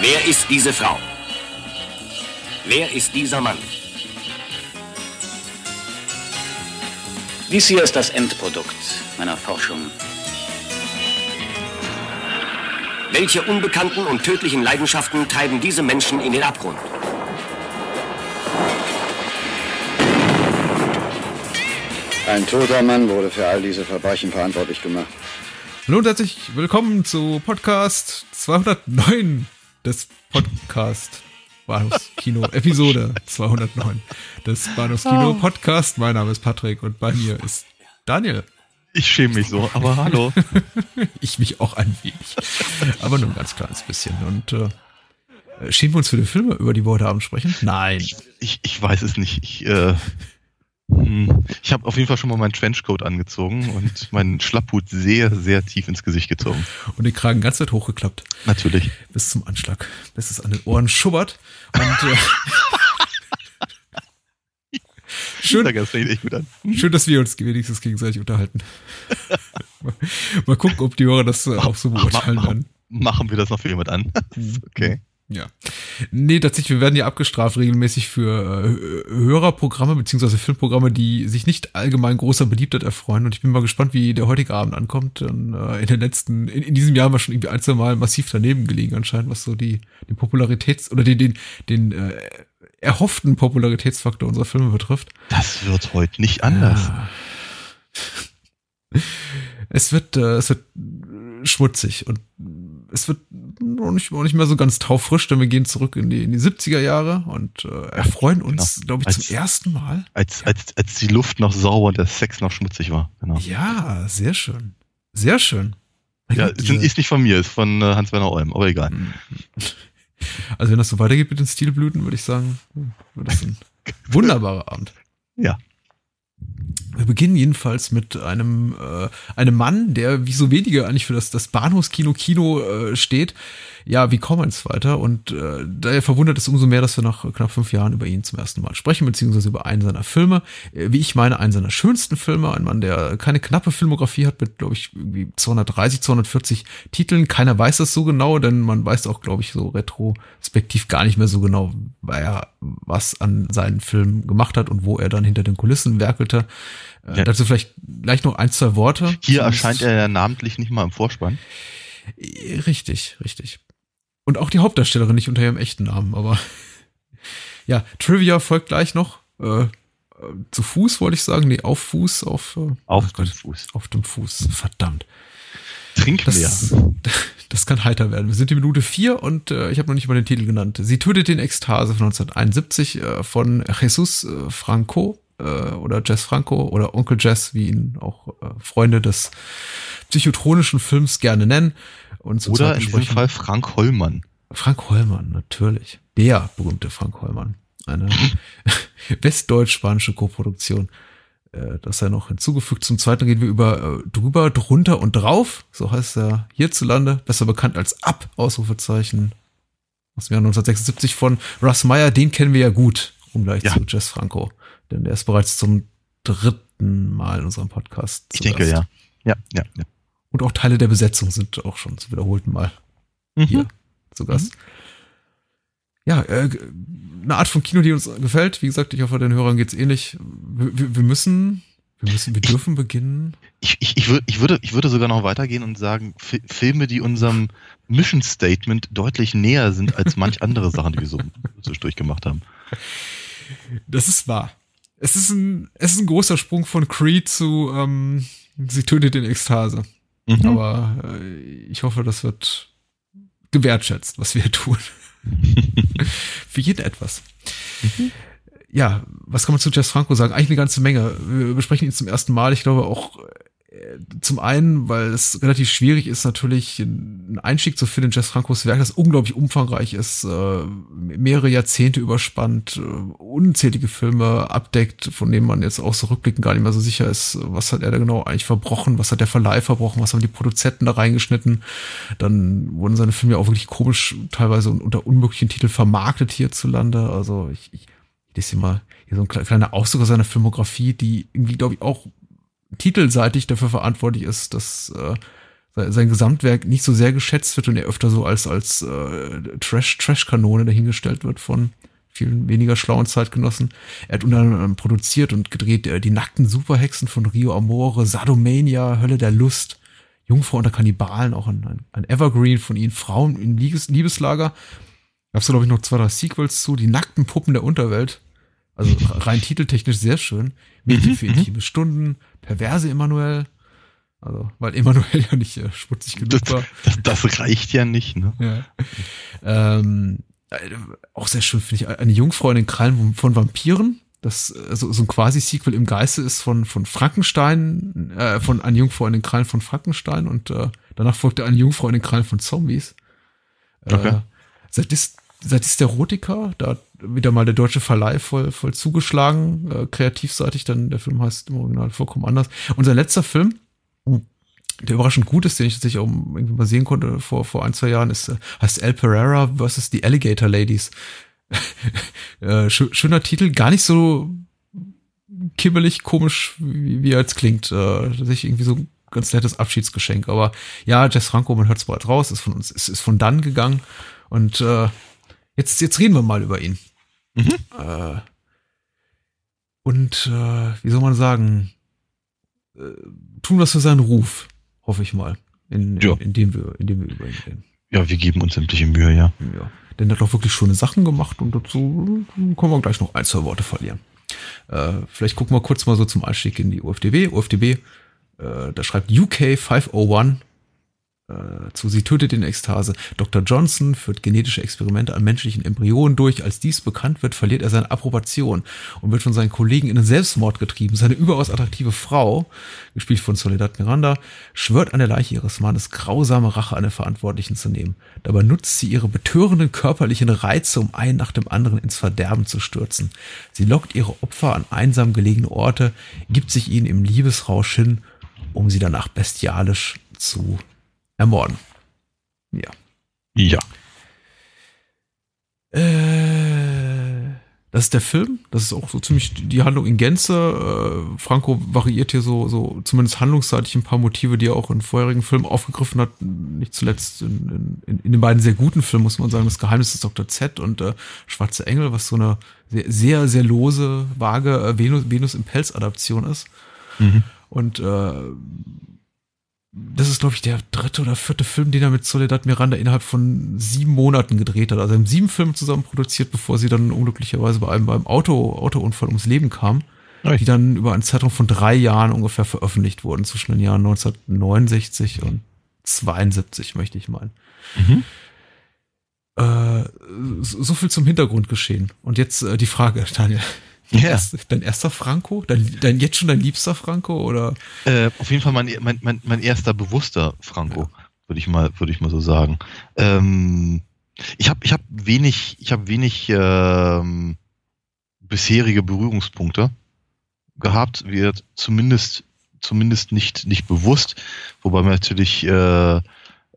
Wer ist diese Frau? Wer ist dieser Mann? Dies hier ist das Endprodukt meiner Forschung. Welche unbekannten und tödlichen Leidenschaften treiben diese Menschen in den Abgrund? Ein toter Mann wurde für all diese Verbrechen verantwortlich gemacht. Hallo und herzlich willkommen zu Podcast 209 des Podcast Bahnhofskino, Episode 209 des Bahnhofskino Podcast. Mein Name ist Patrick und bei mir ist Daniel. Ich schäme mich so, aber hallo. Ich mich auch ein wenig, aber nur ein ganz kleines bisschen. Und schämen wir uns für die Filme, über die wir heute Abend sprechen? Nein. Ich weiß es nicht. Ich habe auf jeden Fall schon mal meinen Trenchcoat angezogen und meinen Schlapphut sehr, sehr tief ins Gesicht gezogen. Und den Kragen ganz weit hochgeklappt. Natürlich. Bis zum Anschlag. Bis es an den Ohren schubbert. Und schön, dass wir uns wenigstens gegenseitig unterhalten. Mal gucken, ob die Hörer das auch so beurteilen werden. Machen wir das noch für jemand an? Okay. Ja. Nee, tatsächlich, wir werden ja abgestraft regelmäßig für Hörerprogramme bzw. Filmprogramme, die sich nicht allgemein großer Beliebtheit erfreuen. Und ich bin mal gespannt, wie der heutige Abend ankommt. Und, in diesem Jahr haben wir schon irgendwie ein, zwei Mal massiv daneben gelegen anscheinend, was so die Popularitäts- oder den erhofften Popularitätsfaktor unserer Filme betrifft. Das wird heute nicht anders. Ja. Es wird schmutzig und es wird auch nicht mehr so ganz taufrisch, denn wir gehen zurück in die 70er Jahre und erfreuen uns, glaube ich, zum ersten Mal. Als die Luft noch sauber und der Sex noch schmutzig war. Genau. Ja, sehr schön. Sehr schön. Ja, ist nicht von mir, ist von Hans-Werner Olm, aber egal. Also wenn das so weitergeht mit den Stilblüten, würde ich sagen, wird das ein wunderbarer Abend. Ja. Wir beginnen jedenfalls mit einem Mann, der wie so wenige eigentlich für das Bahnhofskino steht. Ja, wie kommen wir jetzt weiter? Und daher verwundert es umso mehr, dass wir nach knapp 5 Jahren über ihn zum ersten Mal sprechen, beziehungsweise über einen seiner Filme. Wie ich meine, einen seiner schönsten Filme. Ein Mann, der keine knappe Filmografie hat mit, glaube ich, irgendwie 230, 240 Titeln. Keiner weiß das so genau, denn man weiß auch, glaube ich, so retrospektiv gar nicht mehr so genau, wer was an seinen Filmen gemacht hat und wo er dann hinter den Kulissen werkelte. Ja. Dazu vielleicht gleich noch ein, zwei Worte. Hier erscheint er ja namentlich nicht mal im Vorspann. Richtig. Und auch die Hauptdarstellerin nicht unter ihrem echten Namen, aber ja, Trivia folgt gleich noch. Zu Fuß wollte ich sagen, nee, auf Fuß, auf dem Fuß, verdammt. Trink mehr. Das kann heiter werden. Wir sind in Minute 4 und ich habe noch nicht mal den Titel genannt. Sie tötete in Ekstase von 1971 von Jesús Franco. Oder Jess Franco oder Onkel Jess, wie ihn auch Freunde des psychotronischen Films gerne nennen. Und oder in diesem Fall Frank Hollmann. Frank Hollmann, natürlich. Der berühmte Frank Hollmann. Eine westdeutsch-spanische Koproduktion. Das sei noch hinzugefügt. Zum Zweiten reden wir über Drüber, drunter und drauf. So heißt er hierzulande. Besser bekannt als Up! Ausrufezeichen. Aus dem Jahr 1976 von Russ Meyer. Den kennen wir ja gut. Zu Jess Franco. Denn der ist bereits zum 3. Mal in unserem Podcast. Ich denke, ja. Ja. Und auch Teile der Besetzung sind auch schon zum wiederholten Mal hier zu Gast. Ja, eine Art von Kino, die uns gefällt. Wie gesagt, ich hoffe, den Hörern geht's ähnlich. Wir dürfen beginnen. Ich würde sogar noch weitergehen und sagen, Filme, die unserem Mission Statement deutlich näher sind als manch andere Sachen, die wir so durchgemacht haben. Das ist wahr. Es ist ein großer Sprung von Creed zu Sie tötet in Ekstase. Aber ich hoffe, das wird gewertschätzt, was wir tun. Für jeden etwas. Ja, was kann man zu Jess Franco sagen? Eigentlich eine ganze Menge. Wir besprechen ihn zum ersten Mal. Ich glaube auch zum einen, weil es relativ schwierig ist, natürlich einen Einstieg zu finden in Jess Francos Werk, das unglaublich umfangreich ist, mehrere Jahrzehnte überspannt, unzählige Filme abdeckt, von denen man jetzt auch so rückblickend gar nicht mehr so sicher ist, was hat er da genau eigentlich verbrochen, was hat der Verleih verbrochen, was haben die Produzenten da reingeschnitten. Dann wurden seine Filme ja auch wirklich komisch teilweise unter unmöglichen Titeln vermarktet hierzulande. Also ich lese hier mal hier so ein kleiner Auszug aus seiner Filmografie, die irgendwie, glaube ich, auch titelseitig dafür verantwortlich ist, dass sein Gesamtwerk nicht so sehr geschätzt wird und er öfter so als Trash-Kanone dahingestellt wird von vielen weniger schlauen Zeitgenossen. Er hat unter anderem produziert und gedreht Die nackten Superhexen von Rio Amore, Sadomania, Hölle der Lust, Jungfrau unter Kannibalen, auch ein Evergreen von ihnen, Frauen im Liebeslager. Da gab es, glaube ich, noch 2, 3 Sequels zu, Die nackten Puppen der Unterwelt. Also rein titeltechnisch sehr schön. Mädchen für intime Stunden, Perverse Emanuel. Also, weil Emanuel ja nicht schmutzig genug war. Das reicht ja nicht, ne? Ja. Auch sehr schön, finde ich. Eine Jungfrau in den Krallen von Vampiren. Das so ein Quasi-Sequel im Geiste ist von Frankenstein, von Eine Jungfrau in den Krallen von Frankenstein und danach folgte Eine Jungfrau in den Krallen von Zombies. Okay. Sadist Erotica, da hat wieder mal der deutsche Verleih voll zugeschlagen, kreativseitig, dann der Film heißt im Original vollkommen anders. Und sein letzter Film, der überraschend gut ist, den ich tatsächlich auch irgendwie mal sehen konnte vor 1, 2 Jahren, heißt El Pereira vs. The Alligator Ladies. Schöner Titel, gar nicht so kibbelig, komisch, wie er jetzt klingt. Tatsächlich irgendwie so ein ganz nettes Abschiedsgeschenk. Aber ja, Jesús Franco, man hört es bald raus, ist von uns, ist von dann gegangen. Und jetzt reden wir mal über ihn. Mhm. Wie soll man sagen, tun was für seinen Ruf, hoffe ich mal, indem wir über ihn reden. Ja, wir geben uns sämtliche Mühe, ja. Denn er hat auch wirklich schöne Sachen gemacht und dazu können wir gleich noch 1, 2 Worte verlieren. Vielleicht gucken wir kurz mal so zum Einstieg in die OFDB. Da schreibt UK 501 zu Sie tötet in Ekstase. Dr. Johnson führt genetische Experimente an menschlichen Embryonen durch. Als dies bekannt wird, verliert er seine Approbation und wird von seinen Kollegen in den Selbstmord getrieben. Seine überaus attraktive Frau, gespielt von Soledad Miranda, schwört an der Leiche ihres Mannes, grausame Rache an den Verantwortlichen zu nehmen. Dabei nutzt sie ihre betörenden körperlichen Reize, um einen nach dem anderen ins Verderben zu stürzen. Sie lockt ihre Opfer an einsam gelegene Orte, gibt sich ihnen im Liebesrausch hin, um sie danach bestialisch zu ermorden. Ja. Das ist der Film. Das ist auch so ziemlich die Handlung in Gänze. Franco variiert hier so zumindest handlungsseitig ein paar Motive, die er auch in vorherigen Filmen aufgegriffen hat. Nicht zuletzt in den beiden sehr guten Filmen, muss man sagen, Das Geheimnis des Dr. Z und Schwarze Engel, was so eine sehr, sehr lose, vage Venus im Pelz-Adaption ist. Mhm. Und das ist, glaube ich, der 3. oder 4. Film, den er mit Soledad Miranda innerhalb von 7 Monaten gedreht hat. Also haben 7 Filme zusammen produziert, bevor sie dann unglücklicherweise bei einem Autounfall ums Leben kam, die dann über einen Zeitraum von 3 Jahren ungefähr veröffentlicht wurden, zwischen den Jahren 1969 und 1972, möchte ich meinen. Mhm. So viel zum Hintergrundgeschehen. Und jetzt die Frage, Daniel. Yeah. Dein erster Franco? Dein jetzt schon dein liebster Franco? Oder? Auf jeden Fall mein erster bewusster Franco, ja. würde ich mal so sagen. Ich habe wenig bisherige Berührungspunkte gehabt, wird zumindest nicht bewusst, wobei mir natürlich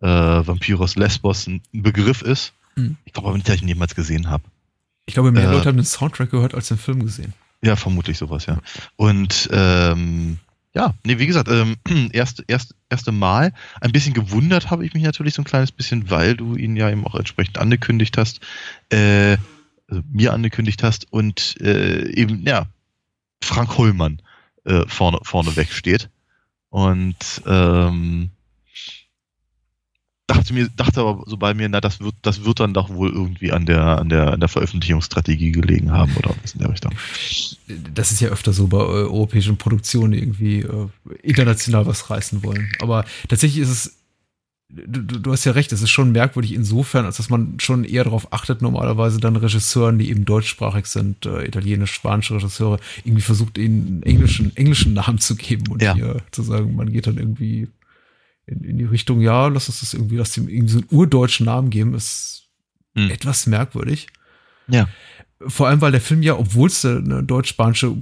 Vampiros Lesbos ein Begriff ist. Mhm. Ich glaube aber nicht, dass ich ihn jemals gesehen habe. Ich glaube, mehr Leute haben den Soundtrack gehört als den Film gesehen. Ja, vermutlich sowas, ja. Und wie gesagt, erste Mal. Ein bisschen gewundert habe ich mich natürlich so ein kleines bisschen, weil du ihn ja eben auch entsprechend angekündigt hast, mir angekündigt hast und Frank Hollmann vorneweg steht. Und dachte aber so bei mir, na, das wird dann doch wohl irgendwie an der Veröffentlichungsstrategie gelegen haben oder was in der Richtung. Das ist ja öfter so bei europäischen Produktionen, irgendwie international was reißen wollen. Aber tatsächlich ist es, du hast ja recht, es ist schon merkwürdig insofern, als dass man schon eher darauf achtet, normalerweise dann Regisseuren, die eben deutschsprachig sind, italienisch-spanische Regisseure, irgendwie versucht, ihnen englischen Namen zu geben und hier zu sagen, man geht dann irgendwie in die Richtung, ja, lass uns das irgendwie, lass dem irgendwie so einen urdeutschen Namen geben, ist etwas merkwürdig. Ja. Vor allem, weil der Film ja, obwohl es eine deutsch-spanische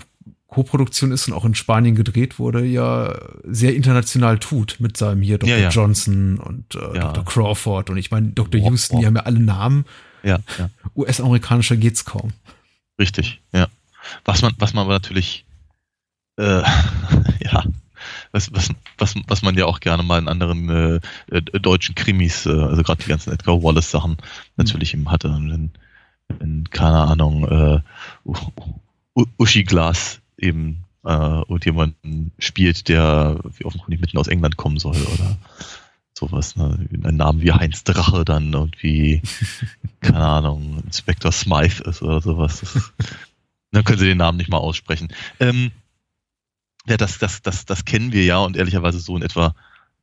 Koproduktion ist und auch in Spanien gedreht wurde, ja sehr international tut mit seinem hier Dr. Johnson und Dr. Crawford und ich meine Dr. Houston, die haben ja alle Namen. Ja. US-amerikanischer geht's kaum. Richtig, ja. Was man aber natürlich was man ja auch gerne mal in anderen deutschen Krimis, also gerade die ganzen Edgar Wallace-Sachen natürlich eben hatte. Wenn, keine Ahnung, Uschi Glas eben und jemanden spielt, der wie offenkundig mitten aus England kommen soll oder sowas, ne? Ein Name wie Heinz Drache dann und wie, keine Ahnung, Inspector Smythe ist oder sowas. Dann können sie den Namen nicht mal aussprechen. Ja, das kennen wir ja und ehrlicherweise so in etwa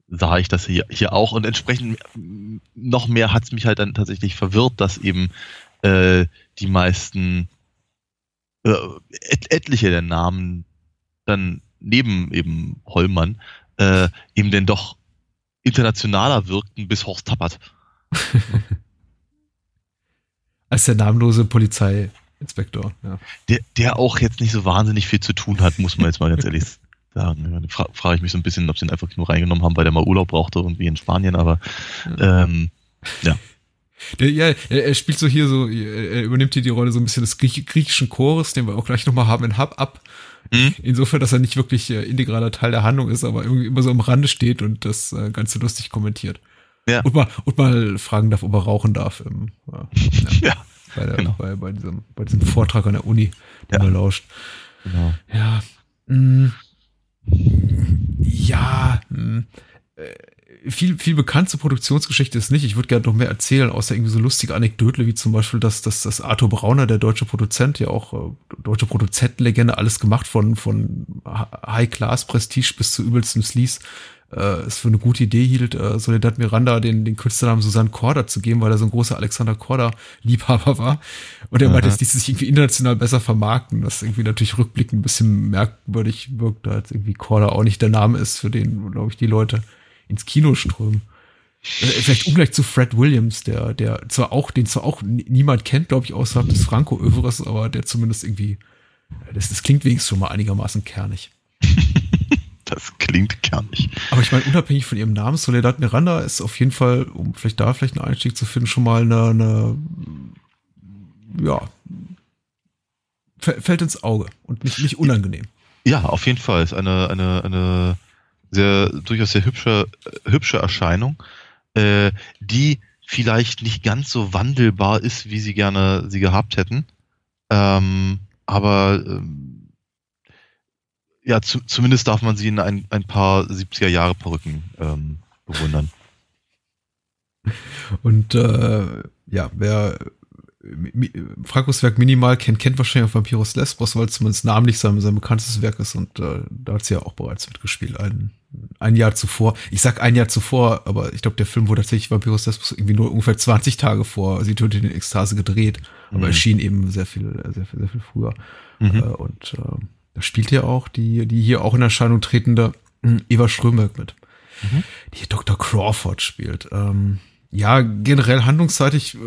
sah ich das hier auch und entsprechend noch mehr hat es mich halt dann tatsächlich verwirrt, dass eben die meisten etliche der Namen dann neben eben Hollmann eben dann doch internationaler wirkten bis Horst Tappert. Als der namenlose Polizeiinspektor. Ja. Der auch jetzt nicht so wahnsinnig viel zu tun hat, muss man jetzt mal ganz ehrlich sagen. Da frage ich mich so ein bisschen, ob sie ihn einfach nur reingenommen haben, weil der mal Urlaub brauchte irgendwie in Spanien, aber ja. Ja, er spielt so hier so, er übernimmt hier die Rolle so ein bisschen des griechischen Chores, den wir auch gleich nochmal haben in Up!. Insofern, dass er nicht wirklich integraler Teil der Handlung ist, aber irgendwie immer so am Rande steht und das Ganze lustig kommentiert. Ja. Und mal fragen darf, ob er rauchen darf. Genau. bei diesem Vortrag an der Uni, den er lauscht. Genau. Ja. Viel bekannt zur Produktionsgeschichte ist nicht. Ich würde gerne noch mehr erzählen, außer irgendwie so lustige Anekdoten, wie zum Beispiel, dass Artur Brauner, der deutsche Produzent, ja auch deutsche Produzentenlegende, alles gemacht von High-Class-Prestige bis zu übelstem Sleaze, es für eine gute Idee hielt, Soledad Miranda den Künstlernamen Susann Korda zu geben, weil er so ein großer Alexander Korda-Liebhaber war. Und er meinte, dass die sich irgendwie international besser vermarkten, was irgendwie natürlich rückblickend ein bisschen merkwürdig wirkt, da jetzt irgendwie Korda auch nicht der Name ist, für den, glaube ich, die Leute ins Kino strömen. Vielleicht ungleich zu Fred Williams, der zwar auch niemand kennt, glaube ich, außerhalb des Franco-Övres, aber der zumindest irgendwie, das klingt wenigstens schon mal einigermaßen kernig. Das klingt kernig. Aber ich meine, unabhängig von ihrem Namen, Soledad Miranda ist auf jeden Fall, um vielleicht einen Einstieg zu finden, schon mal fällt ins Auge und nicht unangenehm. Ja, auf jeden Fall ist eine durchaus sehr hübsche Erscheinung, die vielleicht nicht ganz so wandelbar ist, wie sie gerne sie gehabt hätten, aber zumindest darf man sie in ein paar 70er Jahre Perücken bewundern. Und wer Frankos Werk minimal kennt wahrscheinlich auch Vampiros Lesbos, weil es zumindest namentlich sein bekanntestes Werk ist und da hat sie ja auch bereits mitgespielt, ein Jahr zuvor. Ich sag ein Jahr zuvor, aber ich glaube, der Film wurde tatsächlich Vampiros Lesbos irgendwie nur ungefähr 20 Tage vor Sie tötete in Ekstase gedreht, aber erschien eben sehr viel früher. Da spielt ja auch die hier auch in Erscheinung tretende Ewa Strömberg mit, die hier Dr. Crawford spielt. Generell handlungsseitig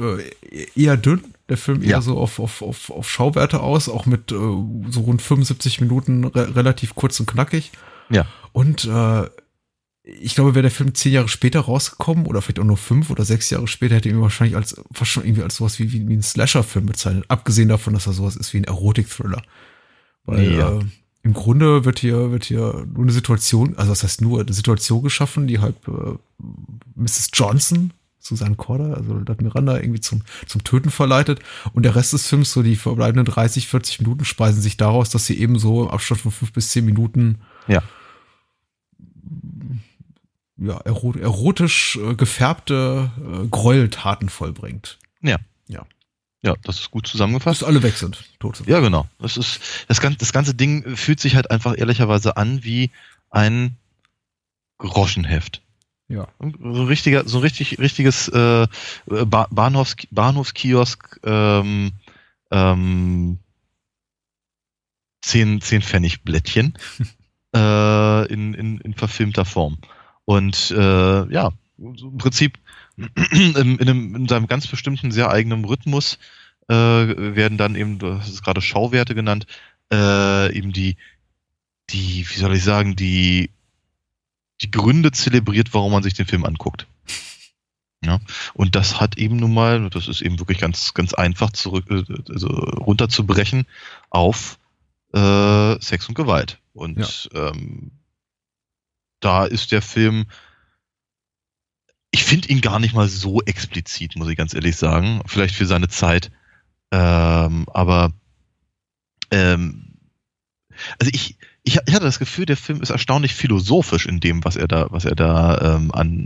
eher dünn. Der Film eher so auf Schauwerte aus, auch mit so rund 75 Minuten relativ kurz und knackig. Ja. Und ich glaube, wäre der Film 10 Jahre später rausgekommen oder vielleicht auch nur 5 oder 6 Jahre später, hätte ich ihn wahrscheinlich fast schon irgendwie als sowas wie einen Slasher-Film bezeichnet. Abgesehen davon, dass er sowas ist wie ein Erotik-Thriller. Weil im Grunde wird hier nur eine Situation, also das heißt nur eine Situation geschaffen, die halt Mrs. Johnson, Susann Korda, also Soledad Miranda, irgendwie zum Töten verleitet. Und der Rest des Films, so die verbleibenden 30, 40 Minuten, speisen sich daraus, dass sie eben so im Abstand von 5 bis 10 Minuten erotisch gefärbte Gräueltaten vollbringt. Ja. Ja. Ja, das ist gut zusammengefasst. Dass alle weg sind, tot sind. Ja, genau. Das ganze Ding fühlt sich halt einfach ehrlicherweise an wie ein Groschenheft. Ja. So ein richtiges Bahnhofskiosk 10 Pfennig Blättchen in verfilmter Form. Und im Prinzip in seinem ganz bestimmten, sehr eigenen Rhythmus werden dann eben, du hast es gerade Schauwerte genannt, eben die, wie soll ich sagen, die Gründe zelebriert, warum man sich den Film anguckt. Ja, und das hat eben nun mal, das ist eben wirklich ganz, ganz einfach runterzubrechen auf Sex und Gewalt. Und da ist der Film, ich finde ihn gar nicht mal so explizit, muss ich ganz ehrlich sagen, vielleicht für seine Zeit, also ich hatte das Gefühl, der Film ist erstaunlich philosophisch in dem, was er da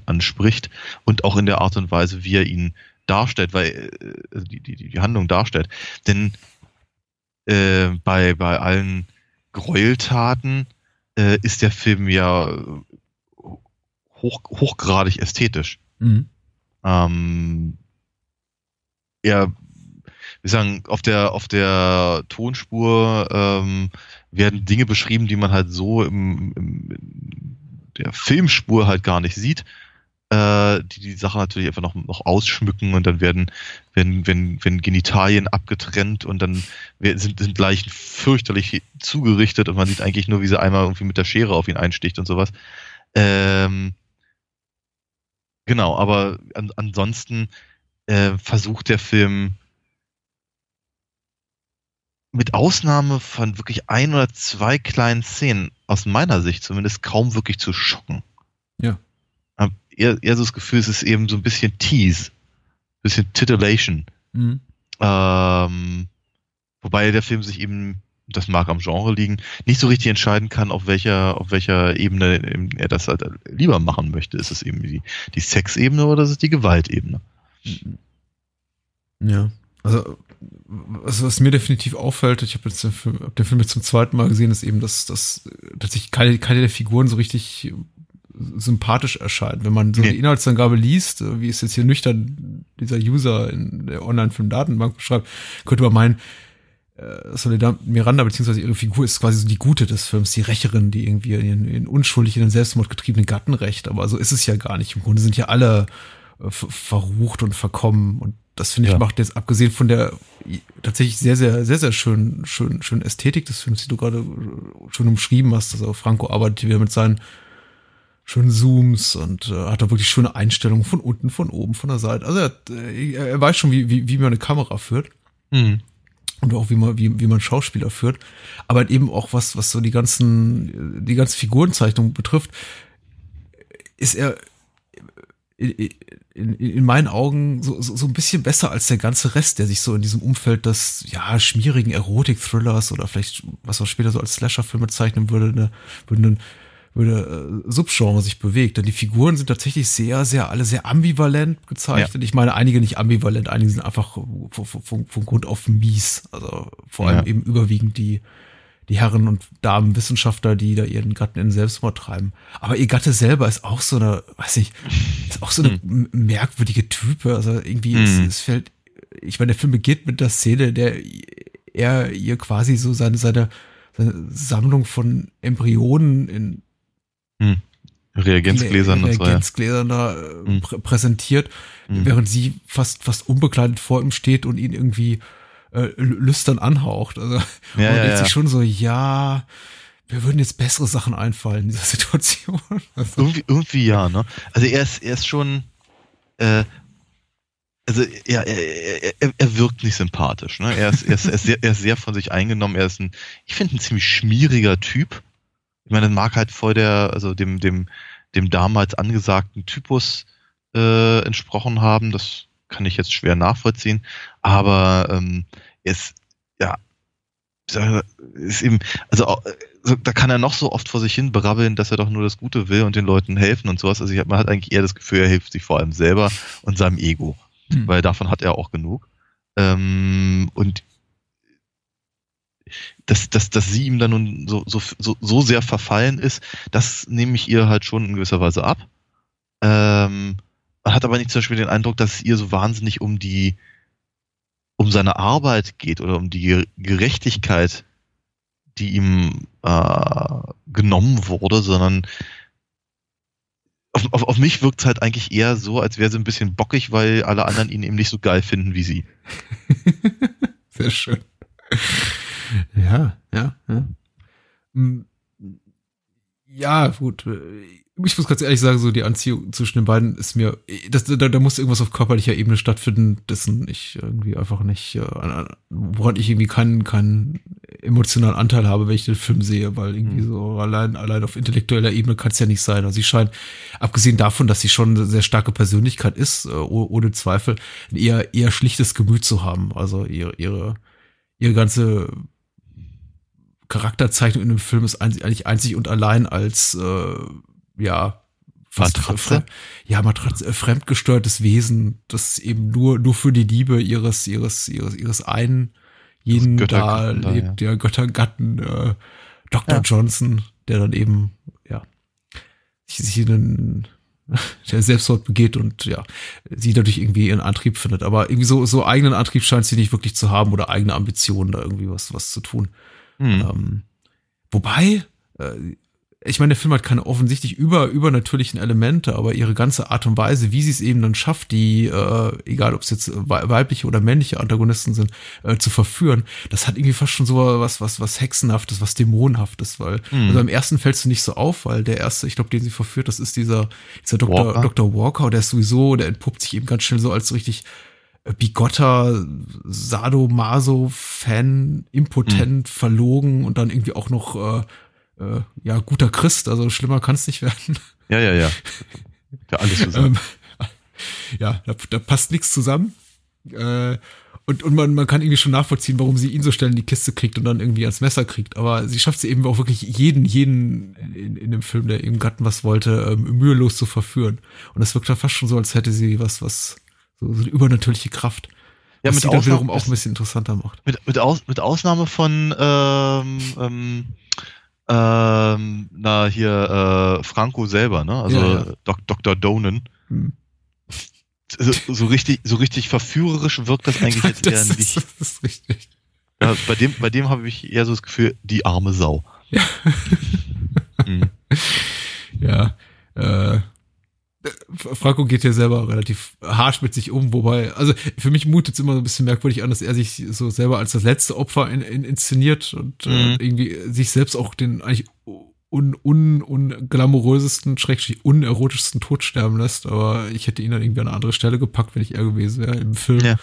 anspricht und auch in der Art und Weise, wie er ihn darstellt, weil die Handlung darstellt. Denn bei allen Gräueltaten ist der Film ja hochgradig ästhetisch. Mhm. Wir sagen, auf der Tonspur werden Dinge beschrieben, die man halt so in der Filmspur halt gar nicht sieht, die Sache natürlich einfach noch ausschmücken, und dann werden Genitalien abgetrennt und dann sind Leichen fürchterlich zugerichtet und man sieht eigentlich nur, wie sie einmal irgendwie mit der Schere auf ihn einsticht und sowas. Genau, aber ansonsten versucht der Film, mit Ausnahme von wirklich ein oder zwei kleinen Szenen, aus meiner Sicht zumindest, kaum wirklich zu schocken. Ja. Ich habe eher so das Gefühl, es ist eben so ein bisschen Tease, ein bisschen Titillation. Mhm. Wobei der Film sich eben, das mag am Genre liegen, nicht so richtig entscheiden kann, auf welcher Ebene er das halt lieber machen möchte. Ist es eben die Sexebene oder ist es die Gewaltebene? Ja, also was mir definitiv auffällt, ich habe den Film jetzt zum zweiten Mal gesehen, ist eben, dass sich keine der Figuren so richtig sympathisch erscheint. Wenn man so die Inhaltsangabe liest, wie es jetzt hier nüchtern dieser User in der Online-Film-Datenbank beschreibt, könnte man meinen, Soledad Miranda beziehungsweise ihre Figur ist quasi so die Gute des Films, die Rächerin, die irgendwie ihren unschuldig in den Selbstmord getriebenen Gatten rächt. Aber so ist es ja gar nicht. Im Grunde sind ja alle verrucht und verkommen, und das finde ich macht jetzt, abgesehen von der tatsächlich sehr, sehr schönen Ästhetik des Films, die du gerade schon umschrieben hast. Also Franco arbeitet wieder mit seinen schönen Zooms und hat da wirklich schöne Einstellungen von unten, von oben, von der Seite. Also er weiß schon, wie man eine Kamera führt. Mhm. Und auch wie man Schauspieler führt. Aber halt eben auch was so die ganze Figurenzeichnung betrifft, ist er in meinen Augen so ein bisschen besser als der ganze Rest, der sich so in diesem Umfeld des schmierigen Erotik-Thrillers oder vielleicht, was man später so als Slasher-Filme bezeichnen würde Subgenre sich bewegt. Denn die Figuren sind tatsächlich sehr, sehr alle sehr ambivalent gezeichnet. Ja. Ich meine, einige nicht ambivalent, einige sind einfach von Grund auf mies. Also vor allem eben überwiegend die Herren und Damen Wissenschaftler, die da ihren Gatten in Selbstmord treiben. Aber ihr Gatte selber ist auch so eine, merkwürdige Type. Also irgendwie ich meine, der Film beginnt mit der Szene, der er ihr quasi so seine Sammlung von Embryonen in Reagenzgläsern da präsentiert, während sie fast unbekleidet vor ihm steht und ihn irgendwie lüstern anhaucht. Also man denkt sich schon so, wir würden jetzt bessere Sachen einfallen in dieser Situation. Also irgendwie ne? Also er ist schon, er wirkt nicht sympathisch, ne? Er ist sehr von sich eingenommen. Er ist ich finde ein ziemlich schmieriger Typ. Ich meine, das mag halt voll dem damals angesagten Typus entsprochen haben. Das kann ich jetzt schwer nachvollziehen, aber da kann er noch so oft vor sich hin brabbeln, dass er doch nur das Gute will und den Leuten helfen und sowas. Also man hat eigentlich eher das Gefühl, er hilft sich vor allem selber und seinem Ego, weil davon hat er auch genug. Und dass sie ihm dann nun so sehr verfallen ist, das nehme ich ihr halt schon in gewisser Weise ab. Man hat aber nicht zum Beispiel den Eindruck, dass es ihr so wahnsinnig um seine Arbeit geht oder um die Gerechtigkeit, die ihm genommen wurde, sondern auf mich wirkt es halt eigentlich eher so, als wäre sie ein bisschen bockig, weil alle anderen ihn eben nicht so geil finden wie sie. Sehr schön. Ja, gut. ich muss ganz ehrlich sagen, so die Anziehung zwischen den beiden ist mir, da muss irgendwas auf körperlicher Ebene stattfinden, dessen ich irgendwie einfach nicht, woran ich irgendwie keinen emotionalen Anteil habe, wenn ich den Film sehe, weil irgendwie so allein auf intellektueller Ebene kann es ja nicht sein. Also sie scheint, abgesehen davon, dass sie schon eine sehr starke Persönlichkeit ist, ohne Zweifel, ein eher schlichtes Gemüt zu haben. Also ihre ganze Charakterzeichnung in dem Film ist eigentlich einzig und allein als Matratze, fremdgesteuertes Wesen, das eben nur für die Liebe ihres einen jeden da lebt, der Göttergatten Dr. Johnson, der dann eben sich der Selbstmord begeht und sie dadurch irgendwie ihren Antrieb findet, aber irgendwie so eigenen Antrieb scheint sie nicht wirklich zu haben oder eigene Ambitionen, da irgendwie was zu tun. Wobei, ich meine, der Film hat keine offensichtlich übernatürlichen Elemente, aber ihre ganze Art und Weise, wie sie es eben dann schafft, die, egal ob es jetzt weibliche oder männliche Antagonisten sind, zu verführen, das hat irgendwie fast schon so was Hexenhaftes, was Dämonenhaftes, weil also im ersten fällst du nicht so auf, weil der erste, ich glaube, den sie verführt, das ist dieser Dr. Walker, der ist sowieso, der entpuppt sich eben ganz schnell so als so richtig bigotter, Sadomaso-Fan, impotent, verlogen und dann irgendwie auch noch guter Christ, also schlimmer kann es nicht werden. Ja. Ja, alles zusammen. Da passt nichts zusammen. Und man kann irgendwie schon nachvollziehen, warum sie ihn so schnell in die Kiste kriegt und dann irgendwie ans Messer kriegt. Aber sie schafft es eben auch wirklich, jeden in dem Film, der eben Gatten was wollte, mühelos zu verführen. Und das wirkt dann fast schon so, als hätte sie was so eine übernatürliche Kraft. Ja, was mit Ausnahme, wiederum auch ein bisschen interessanter macht. Mit Ausnahme von Franco selber, ne? Also Dr. Donen. So richtig verführerisch wirkt das eigentlich jetzt eher nicht. Das ist richtig. Ja, bei dem habe ich eher so das Gefühl, die arme Sau. Ja. Franco geht hier selber relativ harsch mit sich um, wobei, also für mich mutet es immer so ein bisschen merkwürdig an, dass er sich so selber als das letzte Opfer inszeniert und irgendwie sich selbst auch den eigentlich unglamourösesten, schrecklich unerotischsten Tod sterben lässt, aber ich hätte ihn dann irgendwie an eine andere Stelle gepackt, wenn ich er gewesen wäre im Film. Ja.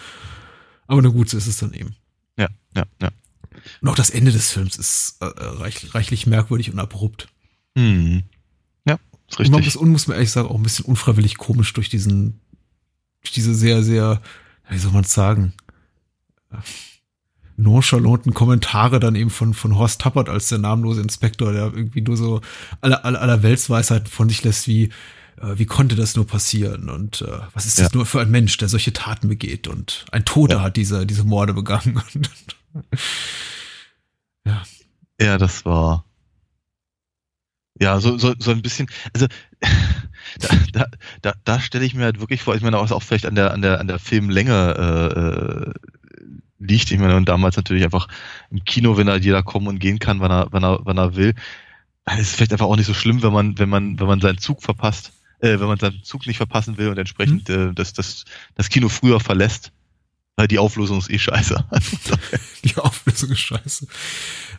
Aber na gut, so ist es dann eben. Ja. Und auch das Ende des Films ist reichlich merkwürdig und abrupt. Mhm. Richtig. Man muss mir ehrlich sagen, auch ein bisschen unfreiwillig komisch durch diese sehr, sehr, wie soll man es sagen, nonchalanten Kommentare dann eben von Horst Tappert als der namenlose Inspektor, der irgendwie nur so aller Weltsweisheiten von sich lässt, wie konnte das nur passieren und was ist das nur für ein Mensch, der solche Taten begeht und ein Toter hat diese Morde begangen. Ja, das war... Ja, so ein bisschen, also da stelle ich mir halt wirklich vor, ich meine, was auch vielleicht an der Filmlänge liegt. Ich meine, und damals natürlich einfach im Kino, wenn da jeder kommen und gehen kann, wann er will, dann ist es vielleicht einfach auch nicht so schlimm, wenn man seinen Zug verpasst, wenn man seinen Zug nicht verpassen will und entsprechend das Kino früher verlässt. Die Auflösung ist scheiße. Die Auflösung ist scheiße.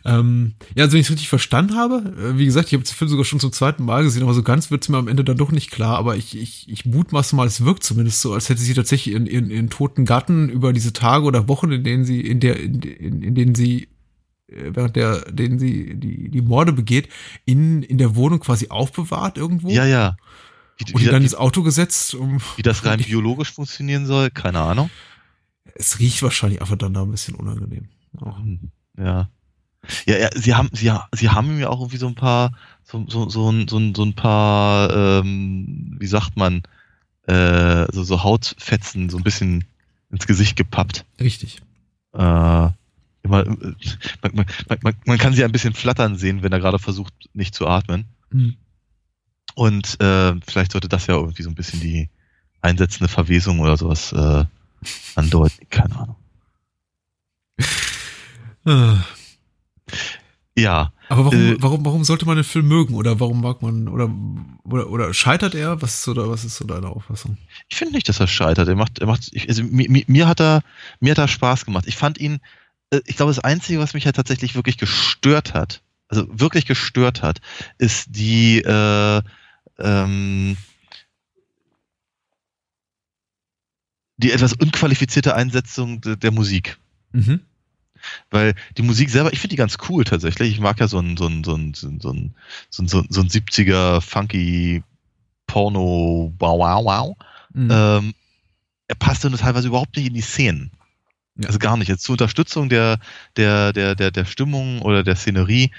Also wenn ich es richtig verstanden habe, wie gesagt, ich habe den Film sogar schon zum zweiten Mal gesehen, aber so ganz wird es mir am Ende dann doch nicht klar, aber ich mutmaße mal, es wirkt zumindest so, als hätte sie tatsächlich ihren toten Gatten über diese Tage oder Wochen, in denen sie die Morde begeht, in der Wohnung quasi aufbewahrt irgendwo. Ja. Und dann ins Auto gesetzt. Wie das rein biologisch funktionieren soll, keine Ahnung. Es riecht wahrscheinlich einfach dann da ein bisschen unangenehm. Ja. Ja, sie haben mir auch irgendwie so ein paar, so ein paar, wie sagt man, so Hautfetzen so ein bisschen ins Gesicht gepappt. Richtig. Man kann sie ein bisschen flattern sehen, wenn er gerade versucht, nicht zu atmen. Und vielleicht sollte das ja irgendwie so ein bisschen die einsetzende Verwesung oder sowas andeuten, keine Ahnung. Ja. Aber warum sollte man den Film mögen? Oder warum mag man, oder scheitert er? Was ist so deine Auffassung? Ich finde nicht, dass er scheitert. Mir hat er Spaß gemacht. Ich fand ihn, ich glaube, das Einzige, was mich halt tatsächlich wirklich gestört hat, ist die die etwas unqualifizierte Einsetzung der Musik. Mhm. Weil die Musik selber, ich finde die ganz cool tatsächlich. Ich mag ja so ein 70er funky Porno, wow. Mhm. Er passte nur teilweise überhaupt nicht in die Szenen. Ja. Also gar nicht. Jetzt zur Unterstützung der Stimmung oder der Szenerie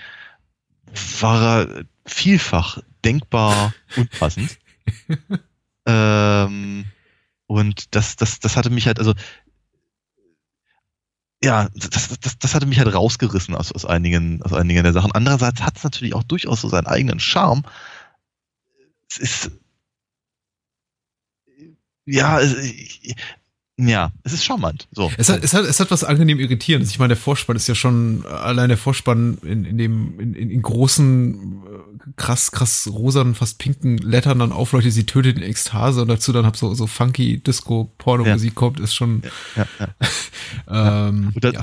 war er vielfach denkbar unpassend. Und das hatte mich halt, also ja, das hatte mich halt rausgerissen aus einigen der Sachen. Andererseits hat es natürlich auch durchaus so seinen eigenen Charme. Es ist es ist charmant. So. Es hat was angenehm Irritierendes. Ich meine, der Vorspann ist ja schon, allein der Vorspann in großen, krass rosanen, fast pinken Lettern dann aufleuchtet, sie tötet in Ekstase und dazu dann so funky Disco-Porno-Musik kommt, ist schon und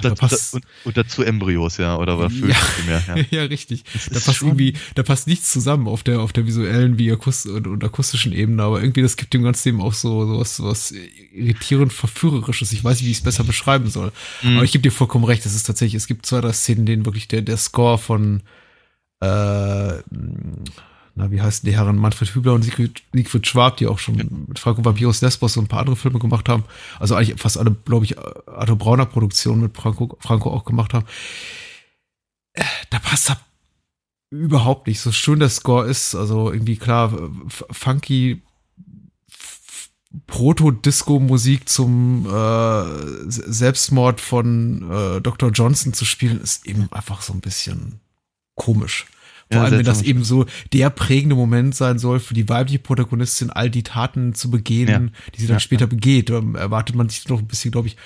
dazu Embryos, oder für mehr. Ja. Ja, richtig. Da passt schon irgendwie, nichts zusammen auf der visuellen wie und akustischen Ebene, aber irgendwie, das gibt dem Ganzen eben auch so was irritierend Verführerisches. Ich weiß nicht, wie ich es besser beschreiben soll. Mhm. Aber ich gebe dir vollkommen recht, es ist tatsächlich, es gibt zwei, drei Szenen, in denen wirklich der Score von wie heißen die Herren? Manfred Hübler und Siegfried Schwab, die auch schon mit Franco Vampiros Lesbos und ein paar andere Filme gemacht haben. Also eigentlich fast alle, glaube ich, Artur Brauner Produktionen mit Franco auch gemacht haben. Da passt er überhaupt nicht. So schön der Score ist, also irgendwie klar, funky Proto-Disco-Musik zum Selbstmord von Dr. Johnson zu spielen, ist eben einfach so ein bisschen komisch. Vor allem, wenn das eben so der prägende Moment sein soll, für die weibliche Protagonistin all die Taten zu begehen, die sie dann später begeht. Da erwartet man sich noch ein bisschen, glaube ich,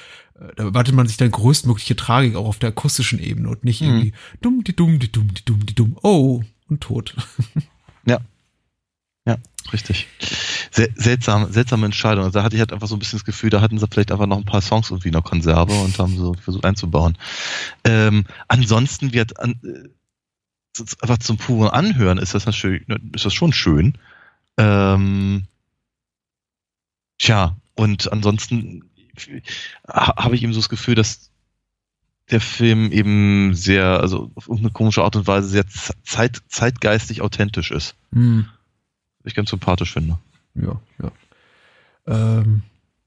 dann größtmögliche Tragik auch auf der akustischen Ebene und nicht irgendwie dumm, oh, und tot. Ja. Ja, richtig. Seltsame Entscheidung. Also da hatte ich halt einfach so ein bisschen das Gefühl, da hatten sie vielleicht einfach noch ein paar Songs irgendwie in der Konserve und haben so versucht einzubauen. Ansonsten wird einfach zum puren Anhören ist das schon schön. Und ansonsten habe ich eben so das Gefühl, dass der Film eben sehr, also auf irgendeine komische Art und Weise sehr zeitgeistig authentisch ist. Mhm. Was ich ganz sympathisch finde. Ja.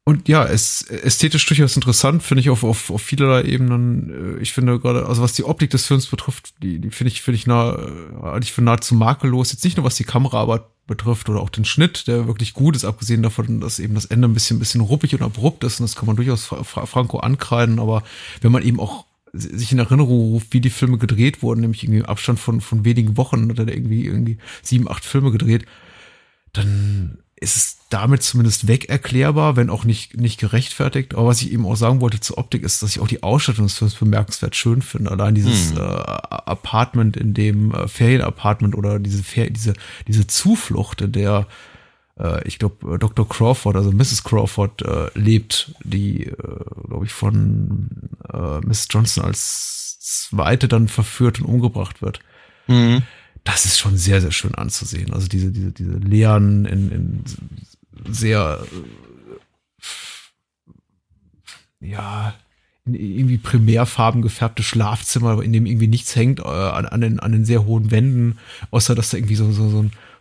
Und ja, ästhetisch durchaus interessant, finde ich, auf vielerlei Ebenen. Ich finde gerade, also was die Optik des Films betrifft, die finde ich nahezu makellos. Jetzt nicht nur was die Kameraarbeit betrifft oder auch den Schnitt, der wirklich gut ist, abgesehen davon, dass eben das Ende ein bisschen ruppig und abrupt ist. Und das kann man durchaus Franco ankreiden. Aber wenn man eben auch sich in Erinnerung ruft, wie die Filme gedreht wurden, nämlich irgendwie im Abstand von wenigen Wochen, hat er irgendwie 7, 8 Filme gedreht, dann ist es damit zumindest weg erklärbar, wenn auch nicht gerechtfertigt. Aber was ich eben auch sagen wollte zur Optik ist, dass ich auch die Ausstattung des Films bemerkenswert schön finde. Allein dieses Apartment, in dem Ferienapartment oder diese Zuflucht, in der ich glaube Dr. Crawford, also Mrs. Crawford lebt, die glaube ich von Miss Johnson als Zweite dann verführt und umgebracht wird. Mhm. Das ist schon sehr, sehr schön anzusehen. Also diese leeren, in sehr, in irgendwie Primärfarben gefärbte Schlafzimmer, in dem irgendwie nichts hängt, an den sehr hohen Wänden, außer dass da irgendwie so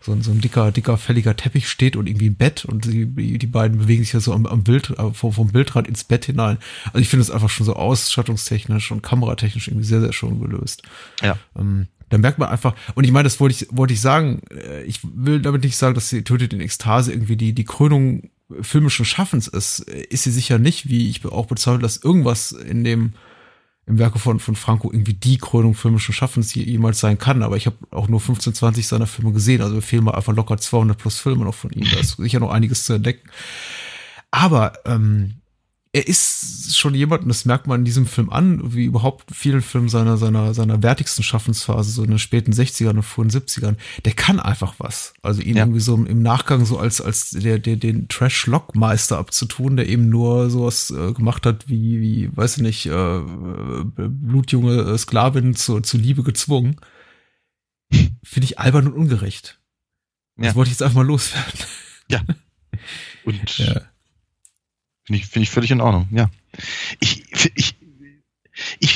ein dicker, fälliger Teppich steht und irgendwie ein Bett und die beiden bewegen sich ja so am Bild, vom Bildrand ins Bett hinein. Also ich finde es einfach schon so ausstattungstechnisch und kameratechnisch irgendwie sehr, sehr schön gelöst. Ja. Da merkt man einfach, und ich meine, das wollte ich sagen, ich will damit nicht sagen, dass sie tötet in Ekstase irgendwie die Krönung filmischen Schaffens ist sie sicher nicht, wie ich auch bezweifle, dass irgendwas im Werke von Franco irgendwie die Krönung filmischen Schaffens jemals sein kann, aber ich habe auch nur 15, 20 seiner Filme gesehen, also fehlen mir einfach locker 200 plus Filme noch von ihm, da ist sicher noch einiges zu entdecken, aber er ist schon jemand, und das merkt man in diesem Film an, wie überhaupt vielen Filmen seiner wertigsten Schaffensphase, so in den späten 60ern und frühen 70ern, der kann einfach was. Also ihn irgendwie so im Nachgang so als den Trash-Lock-Meister abzutun, der eben nur sowas gemacht hat wie weiß ich nicht, blutjunge Sklavin zur Liebe gezwungen, finde ich albern und ungerecht. Das wollte ich jetzt einfach mal loswerden. Ja. Und finde ich völlig in Ordnung, ja. Ich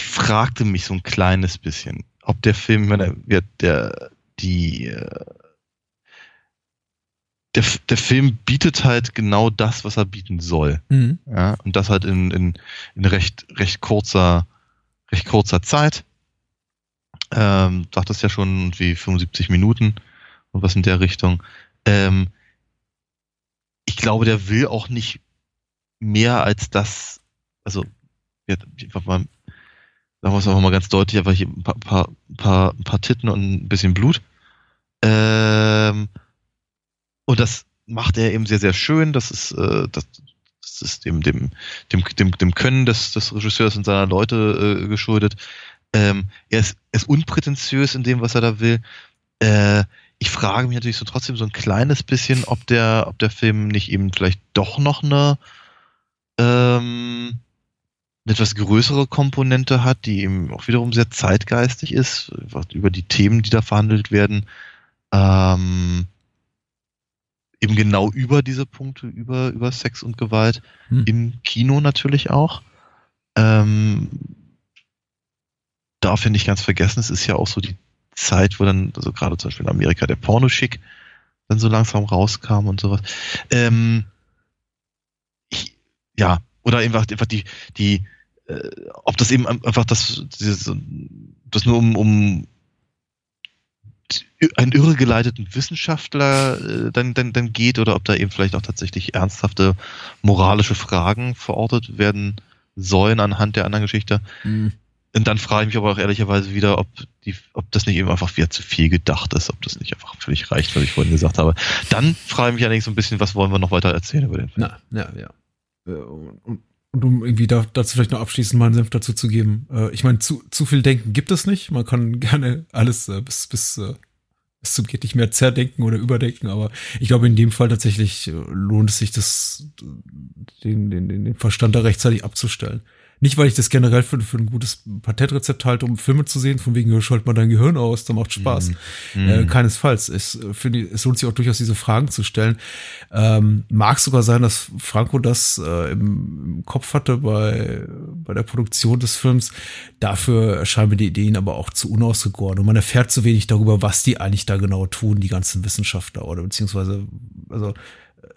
fragte mich so ein kleines bisschen, ob der Film, wenn der Film bietet halt genau das, was er bieten soll. Mhm. Ja, und das halt in recht kurzer Zeit. Sagt das ja schon wie 75 Minuten und was in der Richtung. Ich glaube, der will auch nicht mehr als das, also sagen wir es auch mal ganz deutlich, einfach hier ein paar Titten und ein bisschen Blut. Und das macht er eben sehr, sehr schön. Das ist dem Können des Regisseurs und seiner Leute geschuldet. Er ist unprätentiös in dem, was er da will. Ich frage mich natürlich so trotzdem so ein kleines bisschen, ob der Film nicht eben vielleicht doch noch eine etwas größere Komponente hat, die eben auch wiederum sehr zeitgeistig ist, über die Themen, die da verhandelt werden, eben genau über diese Punkte, über Sex und Gewalt, im Kino natürlich auch. Darf ja nicht ganz vergessen, es ist ja auch so die Zeit, wo dann, also gerade zum Beispiel in Amerika, der Pornoschick dann so langsam rauskam und sowas. Oder einfach die ob das eben einfach das nur um einen irregeleiteten Wissenschaftler dann geht, oder ob da eben vielleicht auch tatsächlich ernsthafte moralische Fragen verortet werden sollen anhand der anderen Geschichte. Mhm. Und dann frage ich mich aber auch ehrlicherweise wieder, ob das nicht eben einfach wieder zu viel gedacht ist, ob das nicht einfach völlig reicht, was ich vorhin gesagt habe. Dann frage ich mich allerdings so ein bisschen, was wollen wir noch weiter erzählen über den Film? Und um irgendwie dazu vielleicht noch abschließend mal einen Senf dazu zu geben. Ich meine, zu viel Denken gibt es nicht. Man kann gerne alles bis zum geht nicht mehr zerdenken oder überdenken, aber ich glaube, in dem Fall tatsächlich lohnt es sich, den Verstand da rechtzeitig abzustellen. Nicht, weil ich das generell für ein gutes Patentrezept halte, um Filme zu sehen, von wegen, schalt mal dein Gehirn aus, da macht Spaß. Keinesfalls. Es lohnt sich auch durchaus, diese Fragen zu stellen. Mag sogar sein, dass Franco das im Kopf hatte bei der Produktion des Films. Dafür erscheinen mir die Ideen aber auch zu unausgegoren. Und man erfährt zu wenig darüber, was die eigentlich da genau tun, die ganzen Wissenschaftler. Oder beziehungsweise, also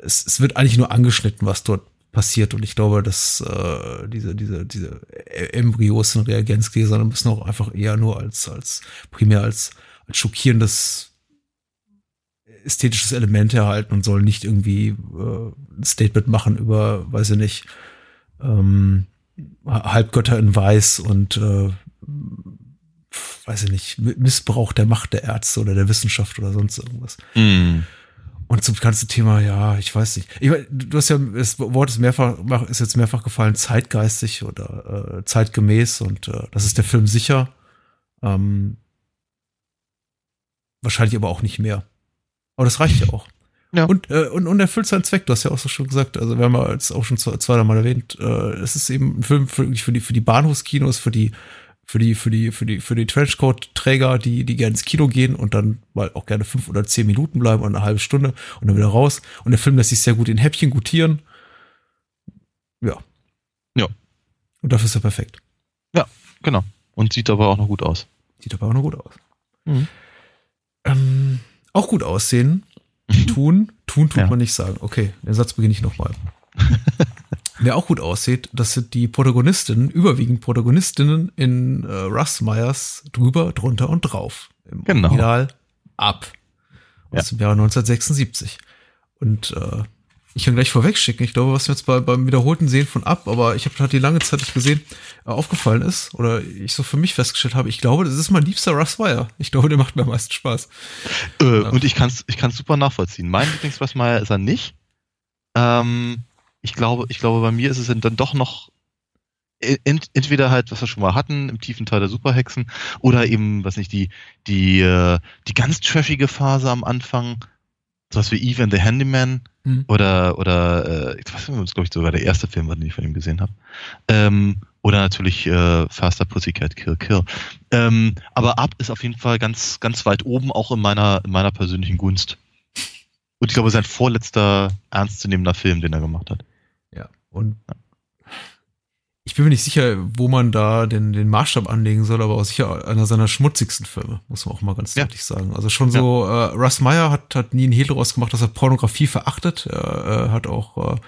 es wird eigentlich nur angeschnitten, was dort passiert, und ich glaube, dass diese Embryos und Reagenzgläser müssen auch einfach eher nur als primär als schockierendes ästhetisches Element erhalten und sollen nicht irgendwie ein Statement machen über, weiß ich nicht, Halbgötter in Weiß und weiß ich nicht, Missbrauch der Macht der Ärzte oder der Wissenschaft oder sonst irgendwas. Und zum ganzen Thema, ja, ich weiß nicht. Ich meine, du hast ja, das Wort ist jetzt mehrfach gefallen, zeitgeistig oder zeitgemäß, und das ist der Film sicher. Wahrscheinlich aber auch nicht mehr. Aber das reicht ja auch. Ja. Und erfüllt seinen Zweck, du hast ja auch so schon gesagt, also wir haben ja jetzt auch schon zweimal erwähnt, es ist eben ein Film für die Bahnhofskinos, für die Trenchcoat-Träger, die gerne ins Kino gehen und dann mal auch gerne 5 oder 10 Minuten bleiben und eine halbe Stunde und dann wieder raus. Und der Film lässt sich sehr gut in Häppchen gutieren. Ja. Und dafür ist er perfekt. Ja, genau. Und sieht dabei auch noch gut aus. Mhm. Auch gut aussehen. Tun man nicht sagen. Okay, den Satz beginne ich nochmal. Wer auch gut aussieht, das sind die Protagonistinnen, überwiegend Protagonistinnen in Russ Meyers Drüber, drunter und drauf. Im Original Up! Aus dem Jahre 1976. Und ich kann gleich vorwegschicken, ich glaube, was mir jetzt beim wiederholten Sehen von Up!, aber ich habe halt die lange Zeit nicht gesehen, aufgefallen ist, oder ich so für mich festgestellt habe, ich glaube, das ist mein liebster Russ Meyer. Ich glaube, der macht mir am meisten Spaß. Und ich kann's super nachvollziehen. Mein Lieblings-Russ Meyer ist er nicht. Ich glaube, bei mir ist es dann doch noch entweder halt, was wir schon mal hatten, im tiefen Teil der Superhexen, oder eben, was nicht, die ganz trashige Phase am Anfang, sowas wie Eve and the Handyman, oder ich weiß nicht, glaube ich, sogar der erste Film war, den ich von ihm gesehen habe. Oder natürlich Faster Pussycat Kill Kill. Aber Up! Ist auf jeden Fall ganz, ganz weit oben, auch in meiner persönlichen Gunst. Und ich glaube, sein vorletzter ernstzunehmender Film, den er gemacht hat. Ja, und ich bin mir nicht sicher, wo man da den Maßstab anlegen soll, aber auch sicher einer seiner schmutzigsten Filme, muss man auch mal ganz deutlich sagen. Also schon so, Russ Meyer hat nie einen Hehl daraus gemacht, dass er Pornografie verachtet. Er hat auch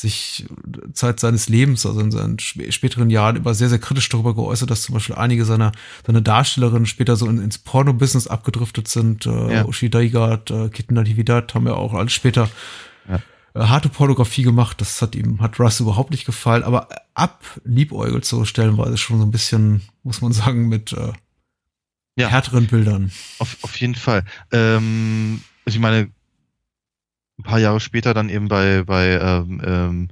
sich Zeit seines Lebens, also in seinen späteren Jahren, über sehr, sehr kritisch darüber geäußert, dass zum Beispiel einige seiner Darstellerinnen später so ins Porno-Business abgedriftet sind. Uschi Digard, Kitten Natividad haben ja auch alles später harte Pornografie gemacht. Das hat Russ überhaupt nicht gefallen, aber Up! Liebäugelt so stellenweise schon so ein bisschen, muss man sagen, mit härteren Bildern. Auf jeden Fall. Ich meine, ein paar Jahre später dann eben bei Beyond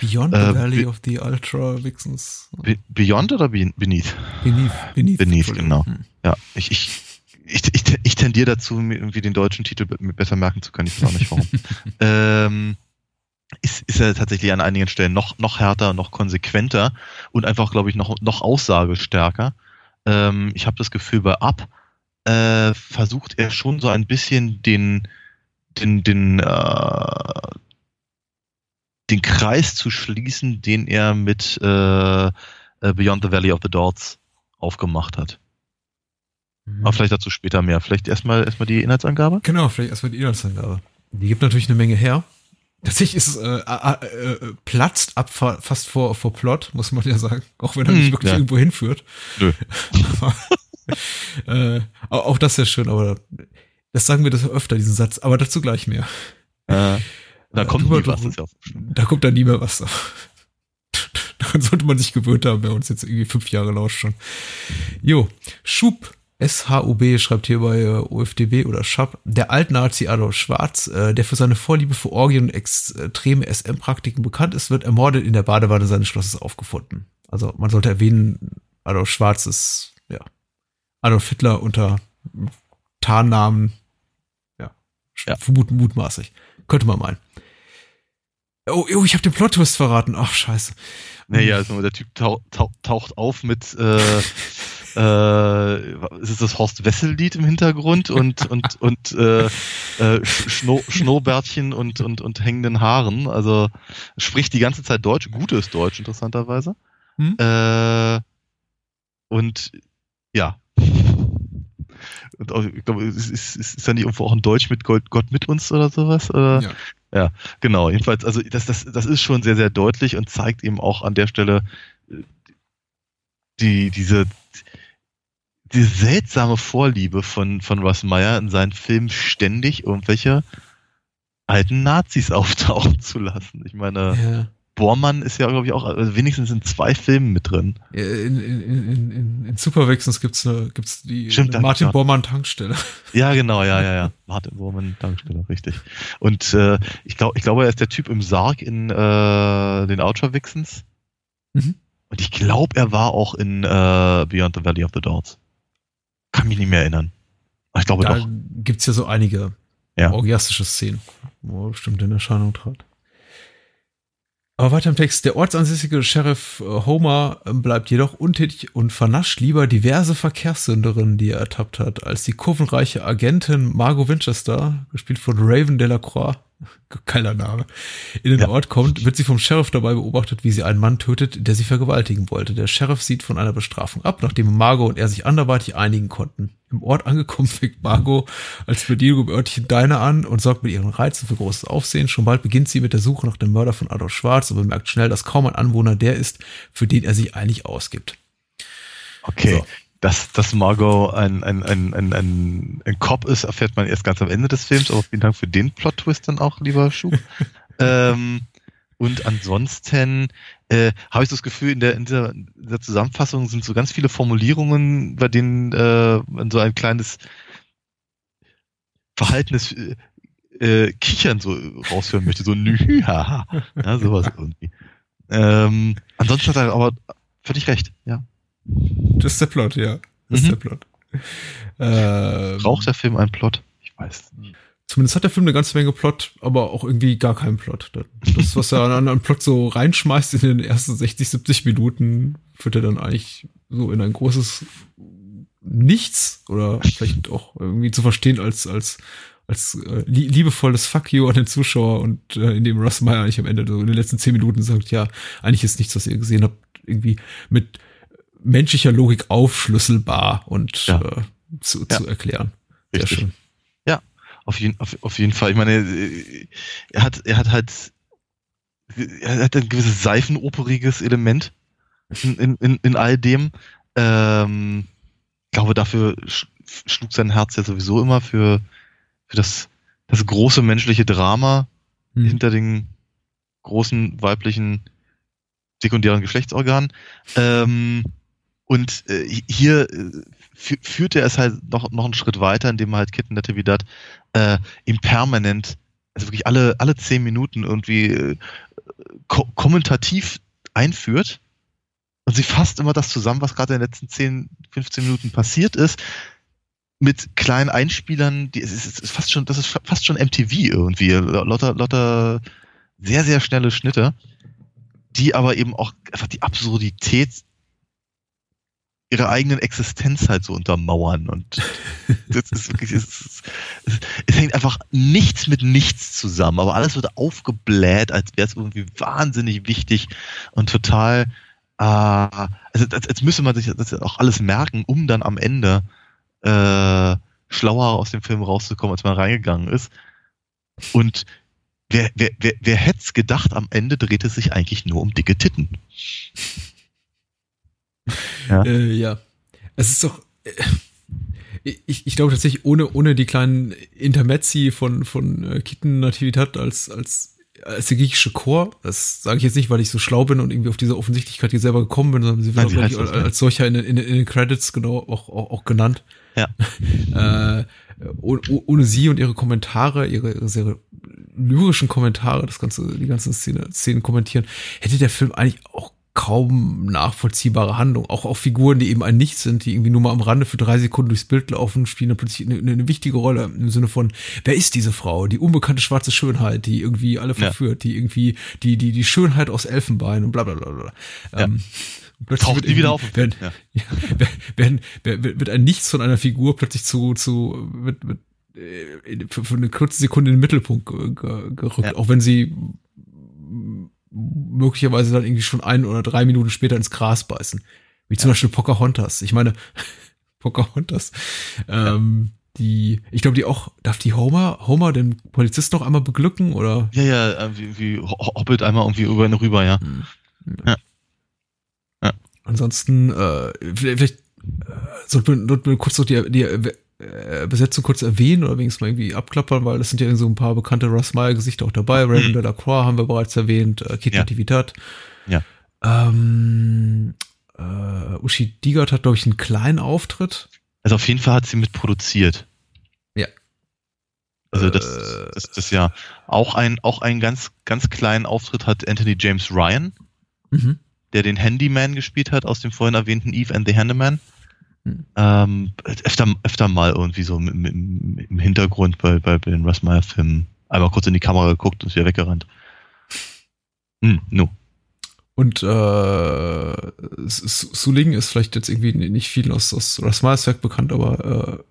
the Valley of the Ultra Vixens. Beyond oder Beneath? Beneath, genau. Ja, ich tendiere dazu, mir irgendwie den deutschen Titel besser merken zu können. Ich weiß auch nicht warum. Ist er tatsächlich an einigen Stellen noch härter, noch konsequenter und einfach, glaube ich, noch aussagestärker. Ich habe das Gefühl, bei Up! Versucht er schon so ein bisschen den Kreis zu schließen, den er mit Beyond the Valley of the Dolls aufgemacht hat. Mhm. Aber vielleicht dazu später mehr. Vielleicht erstmal die Inhaltsangabe? Genau, vielleicht erstmal die Inhaltsangabe. Die gibt natürlich eine Menge her. Tatsächlich ist platzt Up! Fast vor Plot, muss man ja sagen. Auch wenn er nicht wirklich irgendwo hinführt. Nö. Auch das ist ja schön, aber das sagen wir das öfter, diesen Satz, aber dazu gleich mehr. Da kommt nie was. Da kommt dann nie mehr was. Daran sollte man sich gewöhnt haben, bei uns jetzt irgendwie 5 Jahre lauscht schon. Jo, Schub, S-H-U-B, schreibt hier bei OFDB oder Schab, der Altnazi Adolf Schwarz, der für seine Vorliebe für Orgien und extreme SM-Praktiken bekannt ist, wird ermordet in der Badewanne seines Schlosses aufgefunden. Also man sollte erwähnen, Adolf Schwarz ist, Adolf Hitler unter Tarnnamen, vermuten mutmaßlich. Könnte man meinen. Oh, ich habe den Plot-Twist verraten. Ach, scheiße. Naja, also der Typ taucht auf mit es ist das Horst-Wessel-Lied im Hintergrund und Schnurrbärtchen und hängenden Haaren. Also spricht die ganze Zeit Deutsch, gutes Deutsch, interessanterweise. Hm? Und auch, ich glaube, ist da nicht irgendwo auch ein Deutsch mit Gott mit uns oder sowas? Oder? Ja, genau. Jedenfalls, also das ist schon sehr, sehr deutlich und zeigt eben auch an der Stelle diese seltsame Vorliebe von Russ Meyer in seinen Filmen ständig irgendwelche alten Nazis auftauchen zu lassen. Ich meine... Ja. Bormann ist ja, glaube ich, auch wenigstens in 2 Filmen mit drin. In Superwechsels gibt's die Martin Bormann-Tankstelle. Ja, genau, ja. Martin Bormann-Tankstelle, richtig. Und ich glaube, er ist der Typ im Sarg in den Outra-Wixens. Mhm. Und ich glaube, er war auch in Beyond the Valley of the Dolls. Kann mich nicht mehr erinnern. Aber ich glaube, da gibt es ja so einige orgiastische Szenen, wo er bestimmt in Erscheinung trat. Aber weiter im Text. Der ortsansässige Sheriff Homer bleibt jedoch untätig und vernascht lieber diverse Verkehrssünderinnen, die er ertappt hat, als die kurvenreiche Agentin Margot Winchester, gespielt von Raven Delacroix, geiler Name, in den Ort kommt, wird sie vom Sheriff dabei beobachtet, wie sie einen Mann tötet, der sie vergewaltigen wollte. Der Sheriff sieht von einer Bestrafung ab, nachdem Margot und er sich anderweitig einigen konnten. Im Ort angekommen fängt Margot als Bedienung im örtlichen Diner an und sorgt mit ihren Reizen für großes Aufsehen. Schon bald beginnt sie mit der Suche nach dem Mörder von Adolf Schwarz und bemerkt schnell, dass kaum ein Anwohner der ist, für den er sich eigentlich ausgibt. Okay. So. Dass Margot ein Cop ist, erfährt man erst ganz am Ende des Films, aber vielen Dank für den Plot-Twist dann auch, lieber Schub. Und ansonsten habe ich das Gefühl, in der Zusammenfassung sind so ganz viele Formulierungen, bei denen so ein kleines verhaltenes Kichern so raushören möchte, so ein Nühaha, ja, sowas irgendwie. Ansonsten hat er aber völlig recht, ja. Das ist der Plot, ja. Das ist der Plot. Braucht der Film einen Plot? Ich weiß nicht. Zumindest hat der Film eine ganze Menge Plot, aber auch irgendwie gar keinen Plot. Das, was er an einen Plot so reinschmeißt in den ersten 60, 70 Minuten, führt er dann eigentlich so in ein großes Nichts oder vielleicht auch irgendwie zu verstehen als als liebevolles Fuck you an den Zuschauer und in dem Russ Meyer eigentlich am Ende so in den letzten 10 Minuten sagt, ja, eigentlich ist nichts, was ihr gesehen habt, irgendwie mit menschlicher Logik aufschlüsselbar und zu erklären. Sehr schön. Ja, auf jeden Fall. Ich meine, er hat ein gewisses seifenoperiges Element in all dem. Ich glaube, dafür schlug sein Herz ja sowieso immer für das große menschliche Drama hinter den großen weiblichen sekundären Geschlechtsorganen. Und hier führt er es halt noch einen Schritt weiter, indem er halt Kitten Natividad ihm permanent, also wirklich alle 10 Minuten irgendwie kommentativ einführt. Und sie fasst immer das zusammen, was gerade in den letzten 10, 15 Minuten passiert ist, mit kleinen Einspielern, das ist fast schon MTV irgendwie, lauter sehr, sehr schnelle Schnitte, die aber eben auch einfach die Absurdität ihrer eigenen Existenz halt so untermauern. Und das ist wirklich, es hängt einfach nichts mit nichts zusammen, aber alles wird aufgebläht, als wäre es irgendwie wahnsinnig wichtig und total. Also jetzt müsste man sich das auch alles merken, um dann am Ende schlauer aus dem Film rauszukommen, als man reingegangen ist. Und wer hätte es gedacht, am Ende dreht es sich eigentlich nur um dicke Titten. Ja. Es ist doch... Ich glaube tatsächlich, ohne die kleinen Intermezzi von Kitten Natividad als der griechische Chor, das sage ich jetzt nicht, weil ich so schlau bin und irgendwie auf diese Offensichtlichkeit hier selber gekommen bin, sondern sie wird auch als solcher in den Credits genau auch genannt. Ja. Ohne sie und ihre Kommentare, ihre sehr lyrischen Kommentare, die ganzen Szenen kommentieren, hätte der Film eigentlich auch kaum nachvollziehbare Handlung. Auch Figuren, die eben ein Nichts sind, die irgendwie nur mal am Rande für 3 Sekunden durchs Bild laufen, spielen dann plötzlich eine wichtige Rolle im Sinne von, wer ist diese Frau? Die unbekannte schwarze Schönheit, die irgendwie alle verführt, die irgendwie die Schönheit aus Elfenbein und bla bla bla bla. Ja. Taucht die wieder auf. Wird ein Nichts von einer Figur plötzlich für eine kurze Sekunde in den Mittelpunkt gerückt, auch wenn sie möglicherweise dann irgendwie schon 1 oder 3 Minuten später ins Gras beißen. Wie zum Beispiel Pocahontas. Ich meine, Pocahontas, darf die Homer den Polizisten noch einmal beglücken, oder? Ja, wie hoppelt einmal irgendwie über ihn rüber, ja. Ja. Ja. Ansonsten, vielleicht sollten wir kurz noch die Besetzung kurz erwähnen oder wenigstens mal irgendwie abklappern, weil das sind ja so ein paar bekannte Russ Meyer Gesichter auch dabei. Raven Delacroix haben wir bereits erwähnt, Kitten Natividad. Ja. Uschi Digard hat, glaube ich, einen kleinen Auftritt. Also auf jeden Fall hat sie mitproduziert. Ja. Also das ist ja auch ein ganz kleinen Auftritt hat Anthony James Ryan, der den Handyman gespielt hat aus dem vorhin erwähnten Eve and the Handyman. Öfter mal irgendwie so im Hintergrund bei den Russ Meyer Filmen einmal kurz in die Kamera geguckt und ist wieder weggerannt. No. Und Suling ist vielleicht jetzt irgendwie nicht vielen aus Russ Meyers Werk bekannt, aber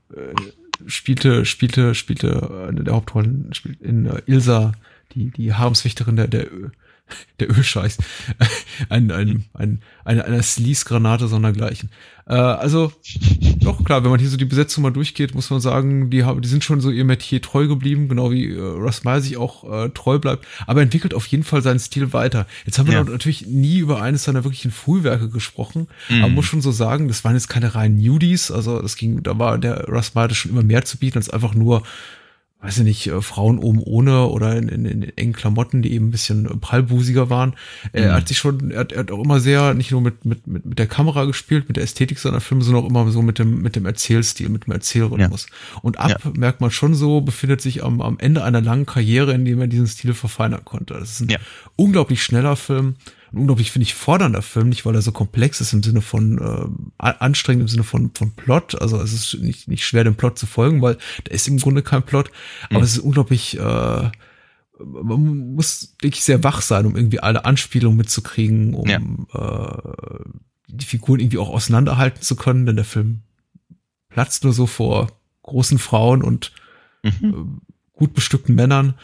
spielte eine der Hauptrollen in Ilsa, die Haremswächterin der Ölscheiß. Eine Sleaze-Granate, sondergleichen. Also, doch klar, wenn man hier so die Besetzung mal durchgeht, muss man sagen, die sind schon so ihrem Metier treu geblieben, genau wie Russ Meyer sich auch treu bleibt, aber entwickelt auf jeden Fall seinen Stil weiter. Jetzt haben wir natürlich nie über eines seiner wirklichen Frühwerke gesprochen, aber man muss schon so sagen, das waren jetzt keine reinen Nudies, also da war der Russ Meyer schon immer mehr zu bieten, als einfach nur, weiß ich nicht, Frauen oben ohne oder in engen Klamotten, die eben ein bisschen prallbusiger waren. Er hat auch immer sehr, nicht nur mit der Kamera gespielt, mit der Ästhetik seiner Filme, sondern auch immer so mit dem Erzählstil, mit dem Erzählrhythmus. Ja. Und Up! Merkt man schon so, befindet sich am Ende einer langen Karriere, in dem er diesen Stil verfeinern konnte. Das ist ein unglaublich schneller Film, ein unglaublich, finde ich, fordernder Film, nicht weil er so komplex ist im Sinne von anstrengend, im Sinne von Plot, also es ist nicht schwer, dem Plot zu folgen, weil da ist im Grunde kein Plot, aber es ist unglaublich, man muss wirklich sehr wach sein, um irgendwie alle Anspielungen mitzukriegen, um die Figuren irgendwie auch auseinanderhalten zu können, denn der Film platzt nur so vor großen Frauen und gut bestückten Männern.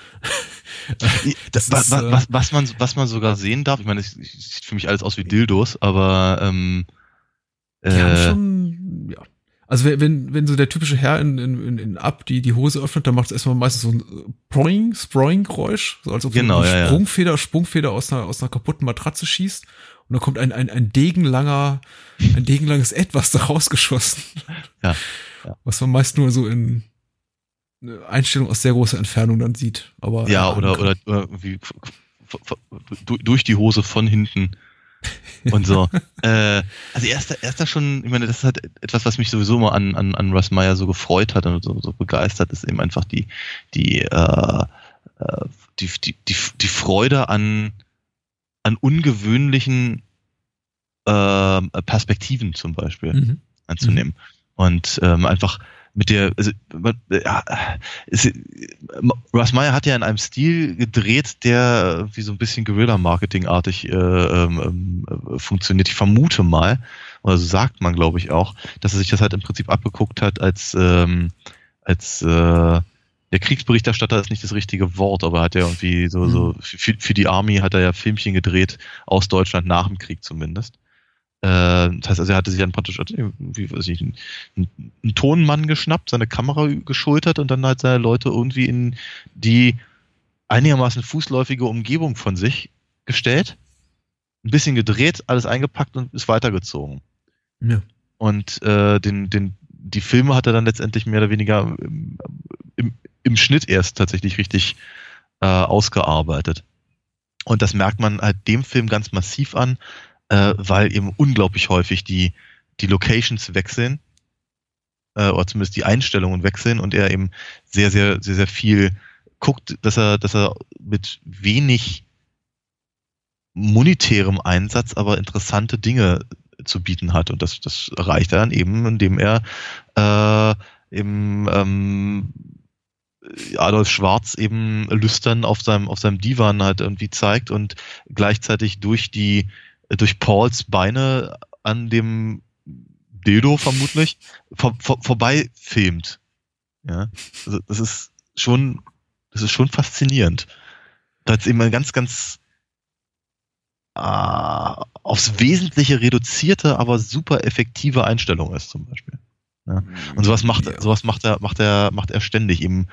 Was man sogar sehen darf, ich meine, es sieht für mich alles aus wie Dildos, aber die haben schon, ja. Also wenn so der typische Herr in Up! die Hose öffnet, dann macht es erstmal meistens so ein Sproing-Geräusch, so als ob so eine Sprungfeder aus einer kaputten Matratze schießt. Und dann kommt ein degenlanges Etwas da rausgeschossen. Ja. Was man meist nur so in Einstellung aus sehr großer Entfernung dann sieht. Aber ja, oder irgendwie durch die Hose von hinten. Und so. Also erst da schon, ich meine, das ist halt etwas, was mich sowieso mal an Russ Meyer so gefreut hat und so begeistert, ist eben einfach die Freude an ungewöhnlichen Perspektiven zum Beispiel anzunehmen. Und einfach mit der, also ja, Russ Meyer hat ja in einem Stil gedreht, der wie so ein bisschen Guerilla-Marketing-artig funktioniert. Ich vermute mal, oder so sagt man, glaube ich auch, dass er sich das halt im Prinzip abgeguckt hat als der Kriegsberichterstatter ist nicht das richtige Wort, aber hat ja irgendwie so für die Army hat er ja Filmchen gedreht aus Deutschland nach dem Krieg zumindest. Das heißt, also er hatte sich dann praktisch einen Tonmann geschnappt, seine Kamera geschultert und dann halt seine Leute irgendwie in die einigermaßen fußläufige Umgebung von sich gestellt, ein bisschen gedreht, alles eingepackt und ist weitergezogen. Ja. Und die Filme hat er dann letztendlich mehr oder weniger im Schnitt erst tatsächlich richtig ausgearbeitet. Und das merkt man halt dem Film ganz massiv an, weil eben unglaublich häufig die Locations wechseln, oder zumindest die Einstellungen wechseln, und er eben sehr, sehr, sehr, sehr viel guckt, dass er mit wenig monetärem Einsatz aber interessante Dinge zu bieten hat. Und das erreicht er dann eben, indem er Adolf Schwarz eben lüstern auf seinem Divan halt irgendwie zeigt und gleichzeitig durch Pauls Beine an dem Dildo vermutlich vorbei filmt. Ja, also das ist schon faszinierend. Da hat es eben eine ganz, ganz aufs Wesentliche reduzierte, aber super effektive Einstellung ist zum Beispiel. Ja. Und sowas macht er ständig eben.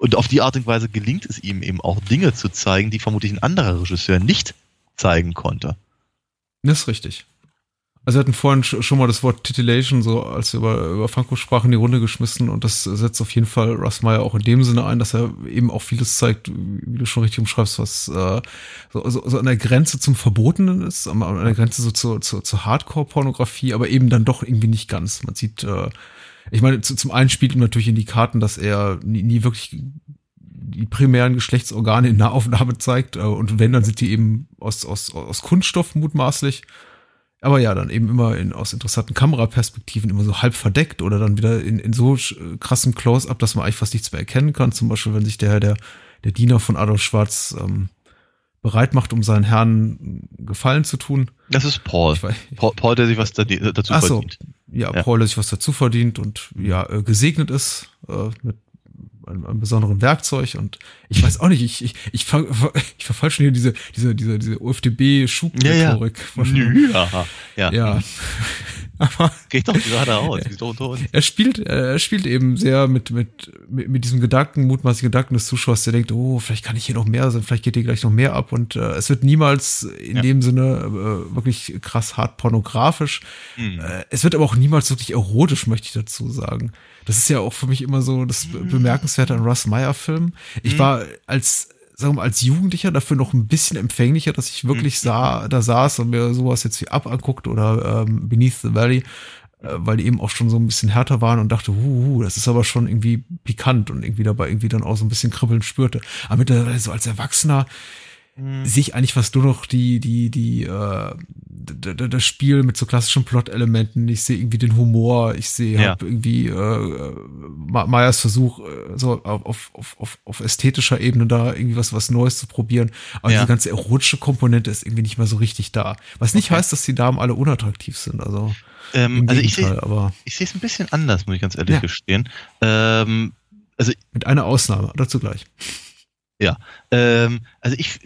Und auf die Art und Weise gelingt es ihm eben auch, Dinge zu zeigen, die vermutlich ein anderer Regisseur nicht zeigen konnte. Das ist richtig. Also wir hatten vorhin schon mal das Wort Titillation, so als wir über Franco sprachen, in die Runde geschmissen, und das setzt auf jeden Fall Russ Meyer auch in dem Sinne ein, dass er eben auch vieles zeigt, wie du schon richtig umschreibst, was so an der Grenze zum Verbotenen ist, an der Grenze so zur Hardcore-Pornografie, aber eben dann doch irgendwie nicht ganz. Man sieht, ich meine, zum einen spielt ihm natürlich in die Karten, dass er nie wirklich die primären Geschlechtsorgane in Nahaufnahme zeigt, und wenn, dann sind die eben aus Kunststoff mutmaßlich, aber ja, dann eben immer aus interessanten Kameraperspektiven, immer so halb verdeckt oder dann wieder in so krassem Close-Up, dass man eigentlich fast nichts mehr erkennen kann, zum Beispiel, wenn sich der Diener von Adolf Schwarz bereit macht, um seinen Herrn Gefallen zu tun. Das ist Paul. Paul, der sich was dazu verdient. Ja, ja, Paul, der sich was dazu verdient und ja, gesegnet ist mit einem besonderen Werkzeug, und ich weiß auch nicht, ich verfalsche hier diese OFDB-Schub-Rhetorik. Ja. Aber geht doch gerade aus. Er spielt eben sehr mit diesem Gedanken, mutmaßlichen Gedanken des Zuschauers, der denkt, oh, vielleicht kann ich hier noch mehr sein, vielleicht geht hier gleich noch mehr ab, und es wird niemals in dem Sinne wirklich krass hart pornografisch. Es wird aber auch niemals wirklich erotisch, möchte ich dazu sagen. Das ist ja auch für mich immer so das Bemerkenswerte an Russ Meyer Filmen. Ich war als Jugendlicher dafür noch ein bisschen empfänglicher, dass ich wirklich da saß und mir sowas jetzt wie Up! Anguckt oder Beneath the Valley, weil die eben auch schon so ein bisschen härter waren, und dachte, das ist aber schon irgendwie pikant und irgendwie dabei irgendwie dann auch so ein bisschen kribbeln spürte. Aber mittlerweile so als Erwachsener sehe ich eigentlich fast nur noch das Spiel mit so klassischen Plot-Elementen. Ich sehe irgendwie den Humor, ich sehe irgendwie Meyers Versuch, so auf ästhetischer Ebene da irgendwie was Neues zu probieren. Aber diese ganze erotische Komponente ist irgendwie nicht mehr so richtig da. Was nicht heißt, dass die Damen alle unattraktiv sind. Also, im Gegenteil, ich sehe es ein bisschen anders, muss ich ganz ehrlich gestehen. Also, mit einer Ausnahme, dazu gleich. Ja, also ich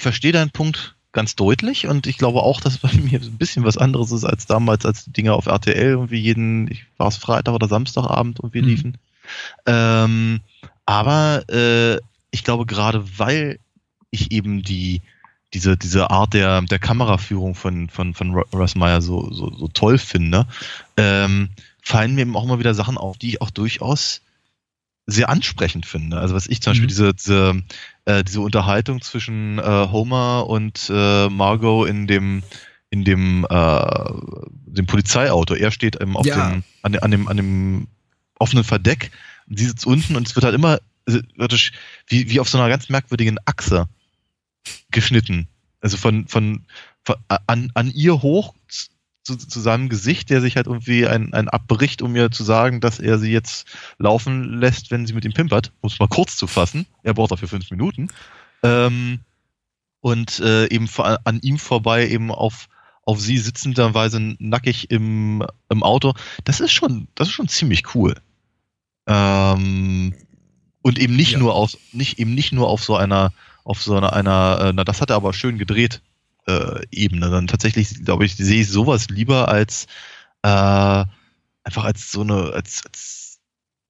verstehe deinen Punkt ganz deutlich und ich glaube auch, dass bei mir ein bisschen was anderes ist als damals, als die Dinger auf RTL irgendwie war es Freitag oder Samstagabend und wir liefen. Aber ich glaube, gerade weil ich eben diese Art der Kameraführung von Russ Meyer so toll finde, fallen mir eben auch immer wieder Sachen auf, die ich auch durchaus sehr ansprechend finde. Also was ich zum Beispiel diese Unterhaltung zwischen Homer und Margot in dem Polizeiauto. Er steht eben an dem offenen Verdeck, sie sitzt unten und es wird halt immer wie auf so einer ganz merkwürdigen Achse geschnitten. Also von an ihr hoch zu seinem Gesicht, der sich halt irgendwie ein abbricht, um ihr zu sagen, dass er sie jetzt laufen lässt, wenn sie mit ihm pimpert, um es mal kurz zu fassen. Er braucht dafür 5 Minuten. Und eben an ihm vorbei eben auf sie sitzenderweise nackig im Auto. Das ist schon ziemlich cool. Und eben nicht nur auf so einer, na, das hat er aber schön gedreht, Ebene. Dann tatsächlich, glaube ich, sehe ich sowas lieber als einfach als so eine, als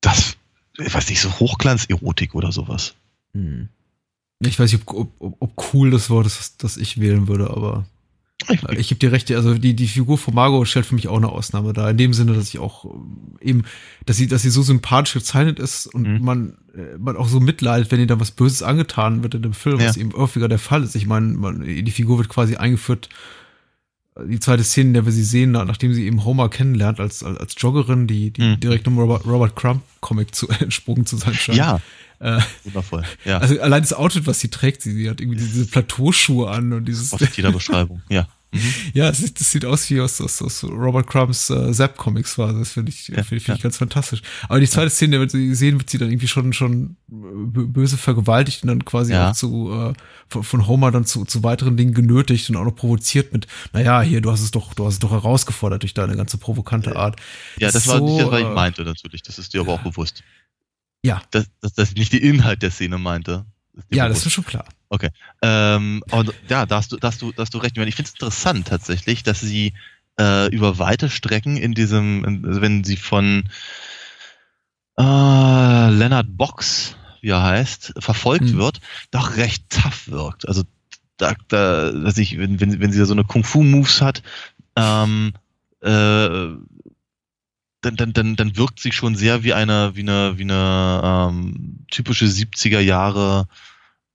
das, ich weiß nicht, so Hochglanz-Erotik oder sowas. Ich weiß nicht, ob cool das Wort ist, das ich wählen würde, aber ich gebe dir recht, also die Figur von Margot stellt für mich auch eine Ausnahme dar. In dem Sinne, dass ich auch eben, dass sie so sympathisch gezeichnet ist und man auch so mitleidet, wenn ihr dann was Böses angetan wird in dem Film, was eben häufiger der Fall ist. Ich meine, die Figur wird quasi eingeführt, die zweite Szene, in der wir sie sehen, nachdem sie eben Homer kennenlernt als Joggerin, die direkt einem Robert Crumb Comic entsprungen zu sein scheint. Ja, wundervoll. Ja. Also allein das Outfit, was sie trägt, sie hat irgendwie diese Plateauschuhe an und dieses... Aus jeder Beschreibung, ja. Mhm. Ja, das sieht aus wie aus Robert Crumbs Zap-Comics war. Das finde ich ganz fantastisch. Aber die zweite Szene, wenn sie sehen, wird sie dann irgendwie schon böse vergewaltigt und dann quasi auch von Homer dann zu weiteren Dingen genötigt und auch noch provoziert mit, naja, hier, du hast es doch herausgefordert durch deine ganze provokante Art. Ja, das war so, nicht das, was ich meinte natürlich. Das ist dir aber auch bewusst. Ja. Dass nicht den Inhalt der Szene meinte. Das ist schon klar. Okay. Und ja, da hast du recht. Ich finde es interessant tatsächlich, dass sie über weite Strecken in wenn sie von Leonard Box, wie er heißt, verfolgt wird, doch recht tough wirkt. Also dass ich, wenn sie so eine Kung-Fu-Moves hat, dann wirkt sie schon sehr wie eine typische 70er Jahre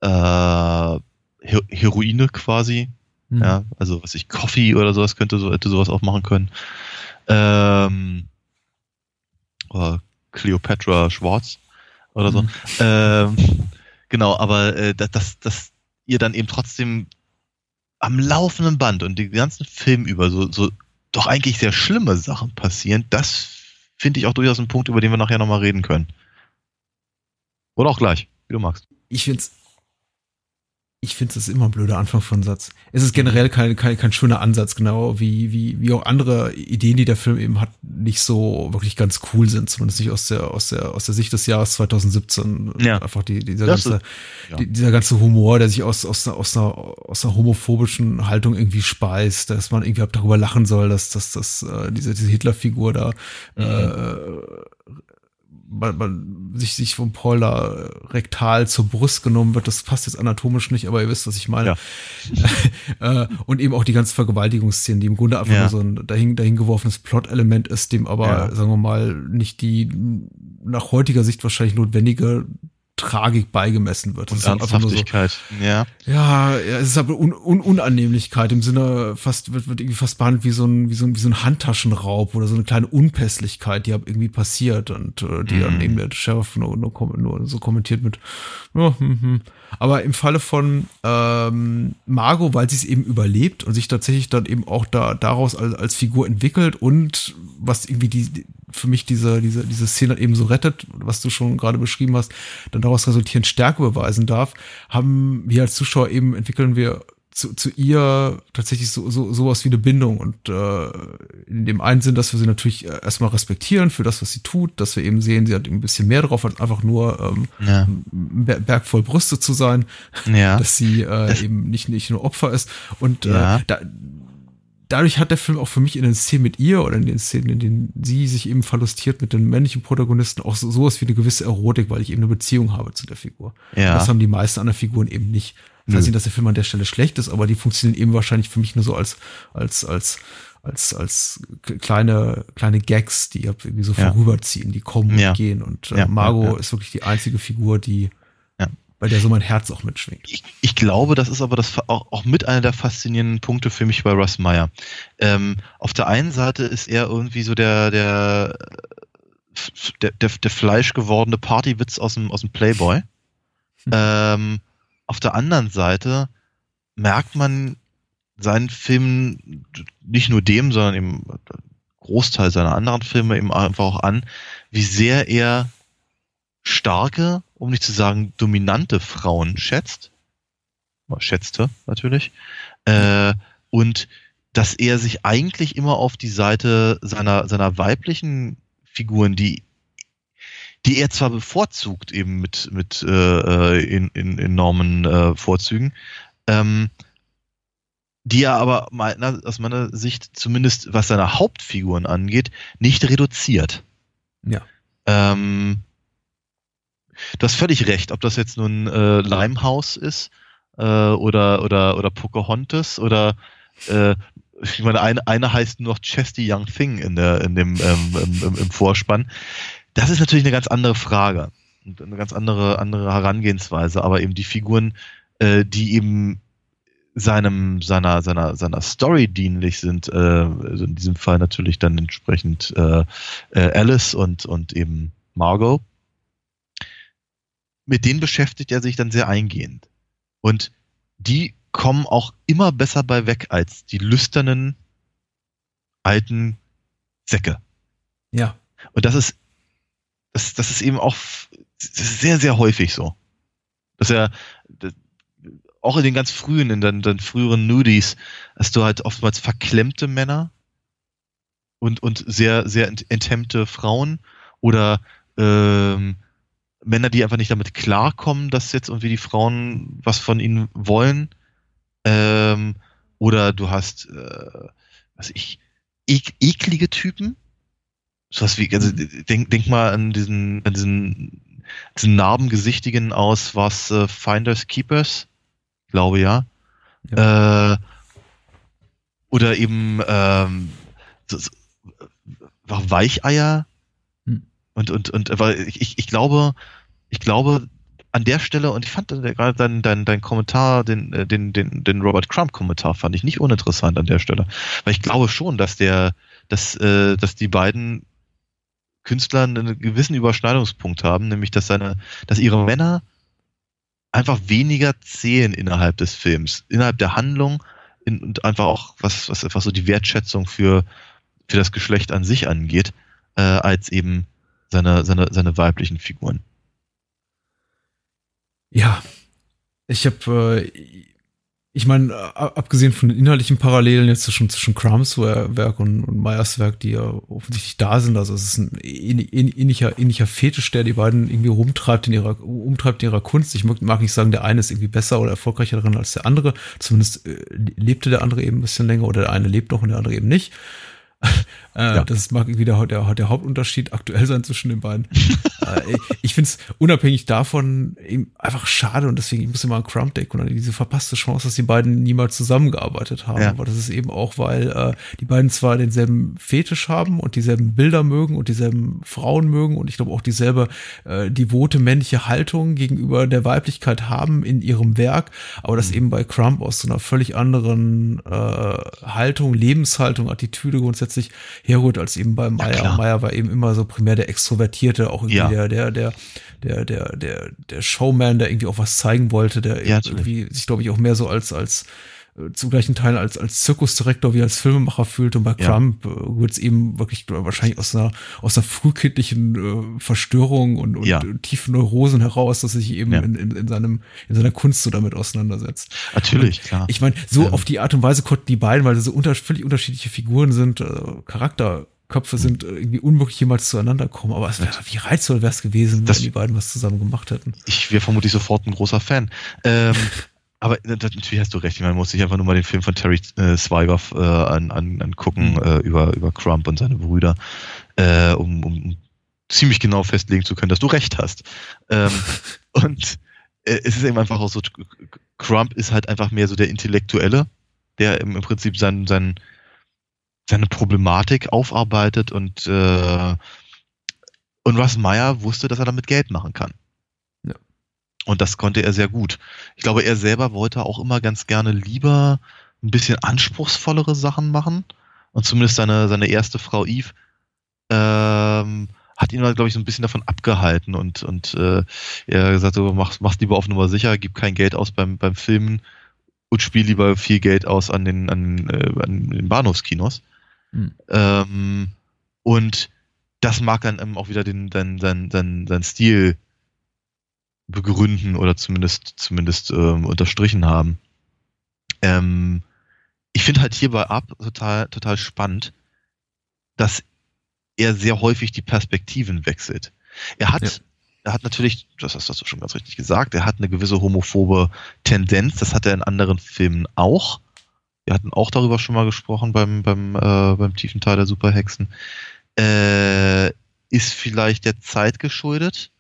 Heroine quasi. Ja, also was ich Coffee oder sowas hätte sowas auch machen können. Oder Cleopatra Schwarz oder so. Genau, aber dass ihr dann eben trotzdem am laufenden Band und den ganzen Film über so doch eigentlich sehr schlimme Sachen passieren, das finde ich auch durchaus ein Punkt, über den wir nachher nochmal reden können. Oder auch gleich, wie du magst. Ich finde, das ist immer ein blöder Anfang von einem Satz. Es ist generell kein schöner Ansatz, genau, wie auch andere Ideen, die der Film eben hat, nicht so wirklich ganz cool sind, zumindest nicht aus der Sicht des Jahres 2017. Ja. Einfach dieser ganze Humor, der sich aus einer homophobischen Haltung irgendwie speist, dass man irgendwie darüber lachen soll, dass diese Hitlerfigur da man sich vom Paul da rektal zur Brust genommen wird, das passt jetzt anatomisch nicht, aber ihr wisst, was ich meine. Ja. Und eben auch die ganze Vergewaltigungsszene, die im Grunde einfach nur so ein dahingeworfenes Plot-Element ist, dem aber, sagen wir mal, nicht die nach heutiger Sicht wahrscheinlich notwendige Tragik beigemessen wird. Das ist halt einfach nur so. Ja, es ist aber Unannehmlichkeit im Sinne, wird irgendwie fast behandelt wie so ein Handtaschenraub oder so eine kleine Unpässlichkeit, die irgendwie passiert und die dann eben der Sheriff nur so kommentiert mit. Aber im Falle von Margot, weil sie es eben überlebt und sich tatsächlich dann eben auch daraus als Figur entwickelt und was irgendwie für mich diese Szene eben so rettet, was du schon gerade beschrieben hast, dann daraus resultierend Stärke beweisen darf, entwickeln wir zu ihr tatsächlich sowas wie eine Bindung, und in dem einen Sinn, dass wir sie natürlich erstmal respektieren für das, was sie tut, dass wir eben sehen, sie hat ein bisschen mehr drauf, als einfach nur Berg voll Brüste zu sein, dass sie eben nicht nur Opfer ist, und dadurch hat der Film auch für mich in den Szenen mit ihr oder in den Szenen, in denen sie sich eben verlustiert mit den männlichen Protagonisten, auch sowas wie eine gewisse Erotik, weil ich eben eine Beziehung habe zu der Figur. Ja. Das haben die meisten anderen Figuren eben nicht. Ich weiß nicht, dass der Film an der Stelle schlecht ist, aber die funktionieren eben wahrscheinlich für mich nur so als kleine Gags, die irgendwie so vorüberziehen, die kommen und gehen. Und Margot ist wirklich die einzige Figur, die bei der so mein Herz auch mitschwingt. Ich glaube, das ist aber das auch mit einer der faszinierenden Punkte für mich bei Russ Meyer. Auf der einen Seite ist er irgendwie so der fleischgewordene Partywitz aus dem Playboy. Auf der anderen Seite merkt man seinen Filmen, nicht nur dem, sondern eben Großteil seiner anderen Filme eben einfach auch an, wie sehr er starke, um nicht zu sagen dominante Frauen schätzte natürlich, und dass er sich eigentlich immer auf die Seite seiner weiblichen Figuren, die er zwar bevorzugt, eben mit enormen Vorzügen, die er aber aus meiner Sicht, zumindest was seine Hauptfiguren angeht, nicht reduziert. Ja. Du hast völlig recht, ob das jetzt nun Limehouse ist oder Pocahontas oder ich meine, eine heißt nur noch Chesty Young Thing im Vorspann. Das ist natürlich eine ganz andere Frage, eine ganz andere Herangehensweise, aber eben die Figuren, die eben seiner Story dienlich sind, also in diesem Fall natürlich dann entsprechend Alice und eben Margot, mit denen beschäftigt er sich dann sehr eingehend. Und die kommen auch immer besser bei weg als die lüsternen alten Säcke. Ja. Und das ist eben auch sehr, sehr häufig so. Dass er auch in den ganz frühen, in den früheren Nudies, hast du halt oftmals verklemmte Männer und sehr, sehr enthemmte Frauen oder Männer, die einfach nicht damit klarkommen, dass jetzt irgendwie die Frauen was von ihnen wollen. Oder du hast, eklige Typen. Sowas wie, also denk mal an diesen Narbengesichtigen aus, was Finders Keepers, glaube ja. Oder eben Weicheier. Und weil ich glaube an der Stelle, und ich fand gerade dein Kommentar, den Robert Crumb Kommentar fand ich nicht uninteressant an der Stelle, weil ich glaube schon, dass die beiden Künstler einen gewissen Überschneidungspunkt haben, nämlich dass ihre Männer einfach weniger zählen innerhalb des Films, innerhalb der Handlung, und einfach auch was einfach so die Wertschätzung für das Geschlecht an sich angeht, als eben seine weiblichen Figuren. Ja, ich habe, ich meine, abgesehen von den inhaltlichen Parallelen jetzt zwischen Crumbs Werk und Meyers Werk, die ja offensichtlich da sind, also es ist ein ähnlicher Fetisch, der die beiden irgendwie umtreibt in ihrer Kunst. Ich mag nicht sagen, der eine ist irgendwie besser oder erfolgreicher darin als der andere, zumindest lebte der andere eben ein bisschen länger, oder der eine lebt noch und der andere eben nicht. Das mag irgendwie der Hauptunterschied aktuell sein zwischen den beiden. Ich finde es unabhängig davon eben einfach schade, und deswegen muss ich mal an Crumb denken und an diese verpasste Chance, dass die beiden niemals zusammengearbeitet haben. Ja. Aber das ist eben auch, weil die beiden zwar denselben Fetisch haben und dieselben Bilder mögen und dieselben Frauen mögen und ich glaube auch dieselbe devote männliche Haltung gegenüber der Weiblichkeit haben in ihrem Werk, aber das eben bei Crumb aus so einer völlig anderen Haltung, Lebenshaltung, Attitüde grundsätzlich sich herholt als eben bei Meyer. Ja, Meyer war eben immer so primär der Extrovertierte, auch irgendwie der Showman, der irgendwie auch was zeigen wollte, der irgendwie sich, glaube ich, auch mehr so als zu gleichen Teilen als Zirkusdirektor wie als Filmemacher fühlt, und bei Crumb wird es eben wirklich wahrscheinlich aus einer frühkindlichen Verstörung und tiefen Neurosen heraus, dass er sich eben in seiner Kunst so damit auseinandersetzt. Natürlich, und, klar. Ich meine, so auf die Art und Weise konnten die beiden, weil sie so völlig unterschiedliche Figuren sind, Charakterköpfe sind, irgendwie unmöglich jemals zueinander kommen, aber wie reizvoll wäre es gewesen, wenn die beiden was zusammen gemacht hätten. Ich wäre vermutlich sofort ein großer Fan. Aber natürlich hast du recht. Ich meine, man muss sich einfach nur mal den Film von Terry Swiger angucken über Crumb und seine Brüder, um ziemlich genau festlegen zu können, dass du recht hast. Und es ist eben einfach auch so, Crumb ist halt einfach mehr so der Intellektuelle, der im Prinzip seine Problematik aufarbeitet, und Russ Meyer wusste, dass er damit Geld machen kann. Und das konnte er sehr gut. Ich glaube, er selber wollte auch immer ganz gerne lieber ein bisschen anspruchsvollere Sachen machen. Und zumindest seine erste Frau Eve hat ihn, glaube ich, so ein bisschen davon abgehalten. Und er hat gesagt, so, mach's lieber auf Nummer sicher, gib kein Geld aus beim Filmen und spiel lieber viel Geld aus an den Bahnhofskinos. Mhm. Und das mag dann auch wieder seinen Stil begründen oder zumindest unterstrichen haben. Ich finde halt hier bei Up! total spannend, dass er sehr häufig die Perspektiven wechselt. Er hat natürlich, das hast du schon ganz richtig gesagt, er hat eine gewisse homophobe Tendenz, das hat er in anderen Filmen auch. Wir hatten auch darüber schon mal gesprochen beim tiefen Teil der Superhexen. Ist vielleicht der Zeit geschuldet,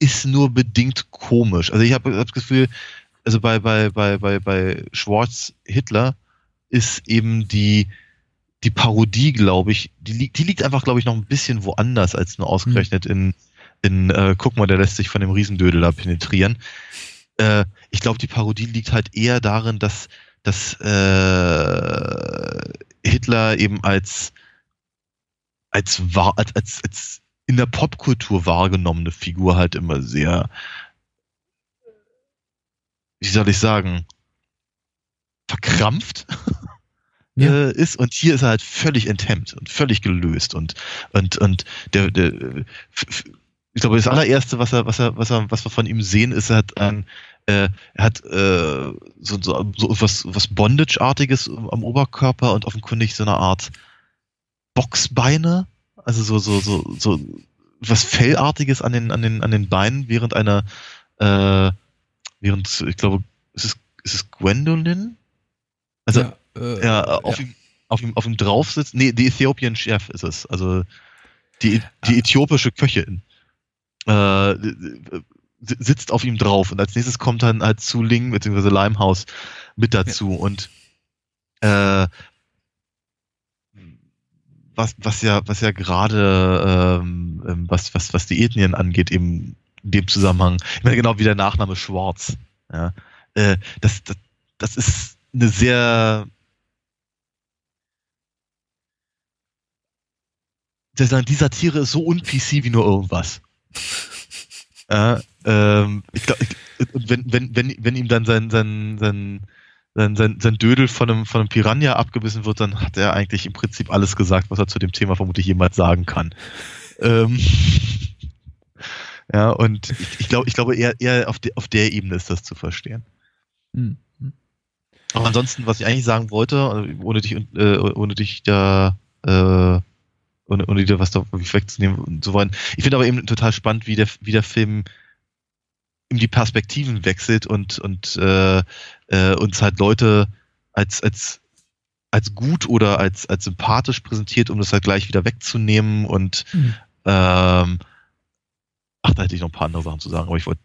ist nur bedingt komisch. Also ich habe das Gefühl, also bei Schwarz Hitler ist eben die Parodie, glaube ich, die liegt einfach, glaube ich, noch ein bisschen woanders als nur ausgerechnet in guck mal, der lässt sich von dem Riesendödel da penetrieren. Ich glaube, die Parodie liegt halt eher darin, dass Hitler eben als in der Popkultur wahrgenommene Figur halt immer sehr, wie soll ich sagen, verkrampft ist, und hier ist er halt völlig enthemmt und völlig gelöst und der ich glaube, das allererste, was wir von ihm sehen, ist, er hat so was Bondage-artiges am Oberkörper und offenkundig so eine Art Boxbeine. Also so was Fellartiges an den Beinen, während ich glaube, ist es Gwendolyn? Also auf ihm drauf sitzt. Nee, die Ethiopian Chef ist es. Also die äthiopische Köchin sitzt auf ihm drauf, und als nächstes kommt dann halt Suling bzw. Limehouse mit dazu und was ja gerade was die Ethnien angeht, eben in dem Zusammenhang, ich meine, genau wie der Nachname Schwarz, das ist eine sehr, die Satire ist so un-PC wie nur irgendwas. Ich glaube, wenn ihm dann sein Dödel von einem Piranha abgebissen wird, dann hat er eigentlich im Prinzip alles gesagt, was er zu dem Thema vermutlich jemals sagen kann. Und ich glaube eher auf der Ebene ist das zu verstehen. Mhm. Aber ansonsten, was ich eigentlich sagen wollte, ohne dir was da wegzunehmen zu wollen, ich finde aber eben total spannend, wie der Film ihm die Perspektiven wechselt und uns halt Leute als gut oder als sympathisch präsentiert, um das halt gleich wieder wegzunehmen, und da hätte ich noch ein paar andere Sachen zu sagen, aber ich wollte,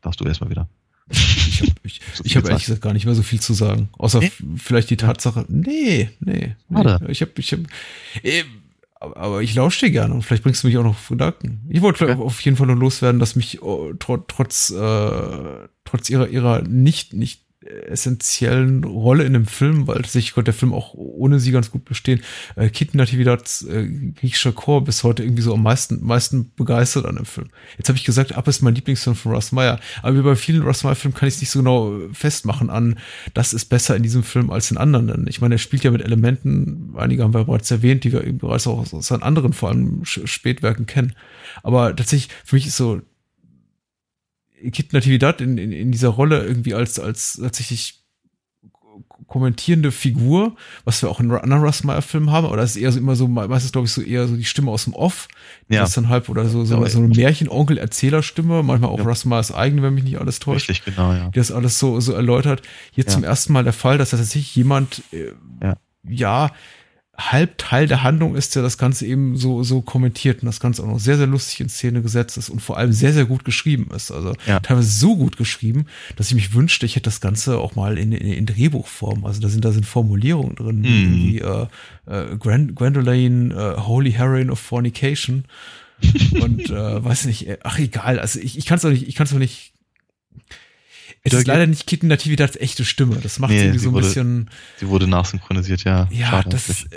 darfst du erstmal wieder. Ich hab ehrlich gesagt gar nicht mehr so viel zu sagen, außer vielleicht die Tatsache, nee. Aber ich lausche dir gerne, und vielleicht bringst du mich auch noch auf Gedanken. Ich wollte auf jeden Fall nur loswerden, dass mich trotz ihrer nicht essentiellen Rolle in dem Film, weil tatsächlich konnte der Film auch ohne sie ganz gut bestehen. Kitten Natividad, griechischer Chor, bis heute irgendwie so am meisten begeistert an dem Film. Jetzt habe ich gesagt, Up! Ist mein Lieblingsfilm von Russ Meyer. Aber wie bei vielen Russ Meyer-Filmen kann ich es nicht so genau festmachen an, das ist besser in diesem Film als in anderen. Ich meine, er spielt ja mit Elementen, einige haben wir bereits erwähnt, die wir eben bereits auch aus seinen anderen, vor allem Spätwerken kennen. Aber tatsächlich, für mich ist so Kitten Natividad in dieser Rolle irgendwie als tatsächlich kommentierende Figur, was wir auch in anderen Russ Meyer-Filmen haben, aber das ist eher so immer so, meistens glaube ich so eher so die Stimme aus dem Off, ja. Das ist dann halb oder so eine Märchen-Onkel-Erzähler-Stimme, manchmal auch ja. Russ Meyers eigene, wenn mich nicht alles täuscht, richtig, genau, ja. Die das alles so erläutert. Hier ja. Zum ersten Mal der Fall, dass tatsächlich jemand halb Teil der Handlung ist, der das Ganze eben so kommentiert und das Ganze auch noch sehr, sehr lustig in Szene gesetzt ist und vor allem sehr, sehr gut geschrieben ist. Also teilweise so gut geschrieben, dass ich mich wünschte, ich hätte das Ganze auch mal in Drehbuchform. Also da sind Formulierungen drin, wie Gwendoline, Holy Heroine of Fornication und weiß nicht, egal, also ich kann es doch nicht, es ist leider nicht Kitten Natividads echte Stimme. Das macht irgendwie so ein bisschen. Sie wurde nachsynchronisiert, ja. Ja, schade, das ist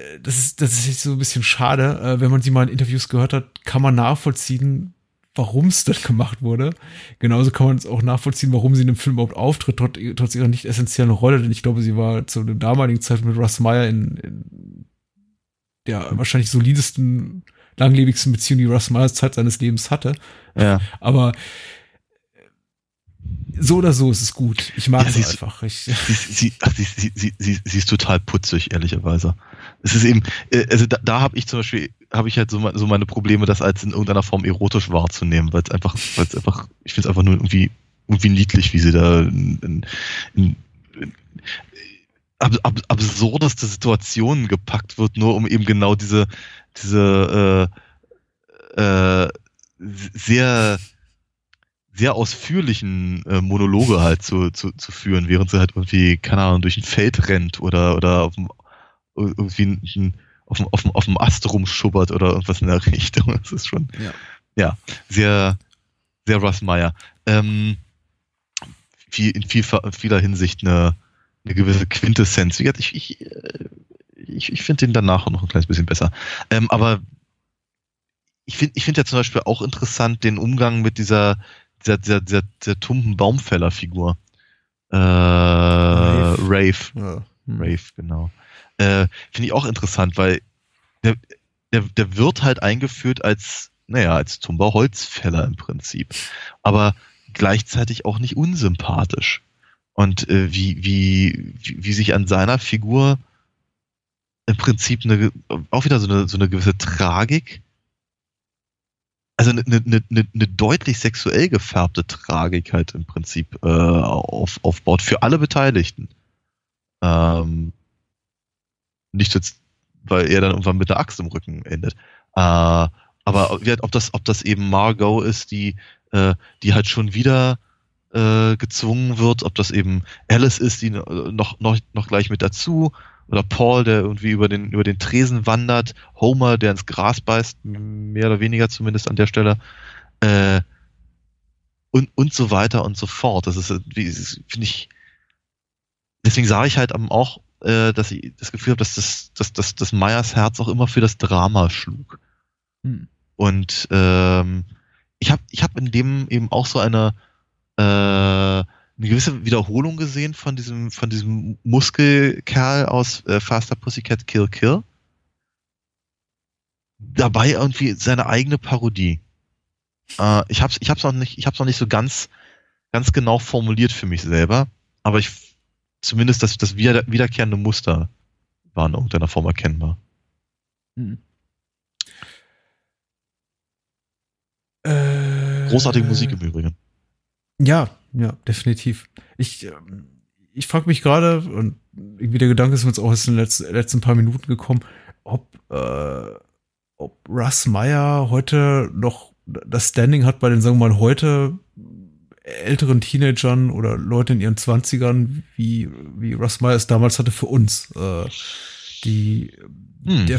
jetzt so ein bisschen schade. Wenn man sie mal in Interviews gehört hat, kann man nachvollziehen, warum es dann gemacht wurde. Genauso kann man es auch nachvollziehen, warum sie in dem Film überhaupt auftritt, trotz ihrer nicht essentiellen Rolle. Denn ich glaube, sie war zu der damaligen Zeit mit Russ Meyer in der wahrscheinlich solidesten, langlebigsten Beziehung, die Russ Meyers Zeit seines Lebens hatte. Ja. Aber so oder so ist es gut. Ich mag sie einfach. Sie ist total putzig, ehrlicherweise. Es ist eben, also da habe ich halt so meine Probleme, das als in irgendeiner Form erotisch wahrzunehmen, weil es einfach, ich finde es einfach nur irgendwie niedlich, wie sie da in absurdeste Situationen gepackt wird, nur um eben genau diese sehr ausführlichen Monologe halt zu führen, während sie halt irgendwie, keine Ahnung, durch ein Feld rennt oder auf dem Ast rumschubbert oder irgendwas in der Richtung. Das ist schon sehr, sehr Russ Meyer. In vieler Hinsicht eine gewisse Quintessenz. Wie gesagt, ich finde den danach noch ein kleines bisschen besser. Aber ich finde ja zum Beispiel auch interessant den Umgang mit dieser tumpen Baumfäller-Figur. Rave. Ja. Rave, genau. Finde ich auch interessant, weil der wird halt eingeführt als tumper Holzfäller im Prinzip. Aber gleichzeitig auch nicht unsympathisch. Und wie sich an seiner Figur im Prinzip auch wieder so eine gewisse Tragik, also eine deutlich sexuell gefärbte Tragik halt im Prinzip aufbaut für alle Beteiligten. Nicht jetzt, weil er dann irgendwann mit der Axt im Rücken endet. Aber ob das eben Margot ist, die halt schon wieder gezwungen wird, ob das eben Alice ist, die noch gleich mit dazu, oder Paul, der irgendwie über den Tresen wandert, Homer, der ins Gras beißt, mehr oder weniger zumindest an der Stelle, und so weiter und so fort. Das ist, finde ich, deswegen sage ich halt auch, dass ich das Gefühl habe, dass Meyers Herz auch immer für das Drama schlug. Und ich hab in dem eben auch so eine gewisse Wiederholung gesehen von diesem Muskelkerl aus Faster Pussycat Kill Kill. Dabei irgendwie seine eigene Parodie. Ich hab's noch nicht so ganz genau formuliert für mich selber, aber ich zumindest das wiederkehrende Muster war in irgendeiner Form erkennbar. Großartige Musik im Übrigen. Ja, definitiv. Ich frage mich gerade, und irgendwie der Gedanke ist mir jetzt auch erst in den letzten paar Minuten gekommen, ob Russ Meyer heute noch das Standing hat bei den, sagen wir mal, heute älteren Teenagern oder Leute in ihren 20ern, wie Russ Meyer es damals hatte für uns. Der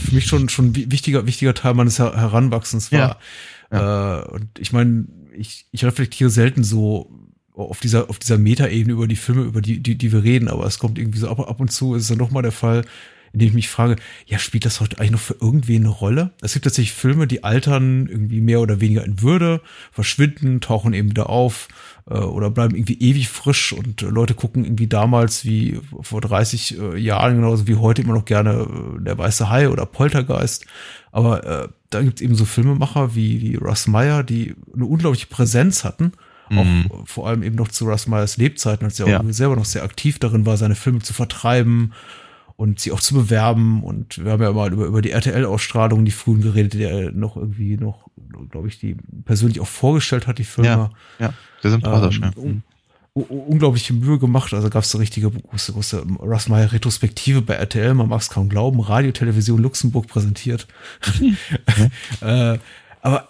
für mich schon wichtiger Teil meines Heranwachsens war. Ja. Und ich meine, ich reflektiere selten so auf dieser Metaebene über die Filme, über die wir reden, aber es kommt irgendwie so ab und zu, ist es dann nochmal der Fall, in dem ich mich frage, ja, spielt das heute eigentlich noch für irgendwen eine Rolle? Es gibt tatsächlich Filme, die altern irgendwie mehr oder weniger in Würde, verschwinden, tauchen eben wieder auf oder bleiben irgendwie ewig frisch und Leute gucken irgendwie damals wie vor 30 Jahren genauso wie heute immer noch gerne Der weiße Hai oder Poltergeist. Aber da gibt es eben so Filmemacher wie Russ Meyer, die eine unglaubliche Präsenz hatten. Auch vor allem eben noch zu Russ Meyers Lebzeiten, als er auch selber noch sehr aktiv darin war, seine Filme zu vertreiben und sie auch zu bewerben. Und wir haben ja mal über die RTL-Ausstrahlung, die frühen geredet, die er noch, glaube ich, die persönlich auch vorgestellt hat, die Filme. Ja, wir sind unglaubliche Mühe gemacht. Also gab es eine richtige große Russ Meyer Retrospektive bei RTL, man mag es kaum glauben, Radio, Television, Luxemburg präsentiert. Aber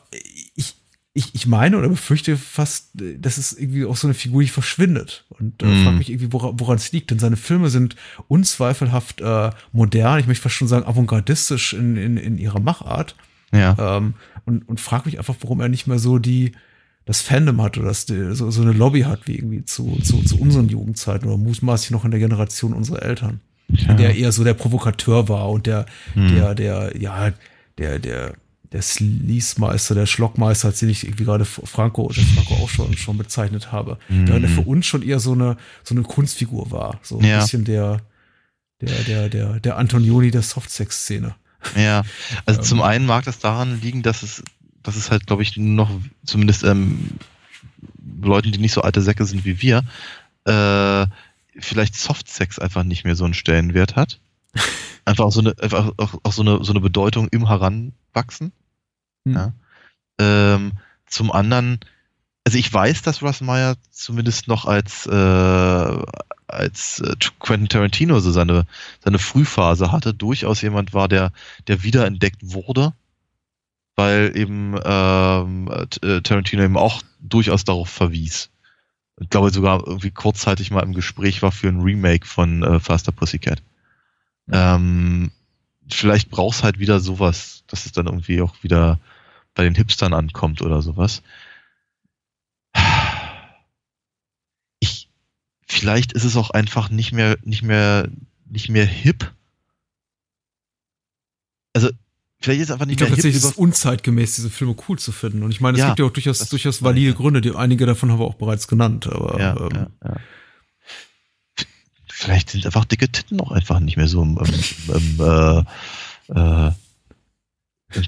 ich meine oder befürchte fast, das ist irgendwie auch so eine Figur, die verschwindet. Und frage mich irgendwie, woran es liegt. Denn seine Filme sind unzweifelhaft modern, ich möchte fast schon sagen avantgardistisch in ihrer Machart. Ja. Und frage mich einfach, warum er nicht mehr so das Fandom hat oder so eine Lobby hat, wie irgendwie zu unseren Jugendzeiten oder mutmaßlich noch in der Generation unserer Eltern. Ja. Der eher so der Provokateur war und der Sleazemeister, der Schlockmeister, als den ich irgendwie gerade Franco auch schon bezeichnet habe, während er für uns schon eher so eine Kunstfigur war, so ein bisschen der Antonioni der Softsex-Szene. Ja, also zum einen mag das daran liegen, dass es halt, glaube ich, noch zumindest Leuten, die nicht so alte Säcke sind wie wir, vielleicht Softsex einfach nicht mehr so einen Stellenwert hat. Einfach auch so eine Bedeutung im Heranwachsen. Ja. Zum anderen, also ich weiß, dass Russ Meyer zumindest noch als Quentin Tarantino so seine Frühphase hatte, durchaus jemand war, der wiederentdeckt wurde, weil eben Tarantino eben auch durchaus darauf verwies. Ich glaube sogar irgendwie kurzzeitig mal im Gespräch war für ein Remake von Faster Pussycat. Vielleicht brauchst halt wieder sowas, dass es dann irgendwie auch wieder bei den Hipstern ankommt oder sowas. Vielleicht ist es auch einfach nicht mehr hip. Also vielleicht ist es einfach nicht mehr hip. Ich glaube, es ist unzeitgemäß, diese Filme cool zu finden. Und ich meine, es gibt ja auch durchaus valide Gründe, einige davon haben wir auch bereits genannt. Aber vielleicht sind einfach dicke Titten auch einfach nicht mehr so im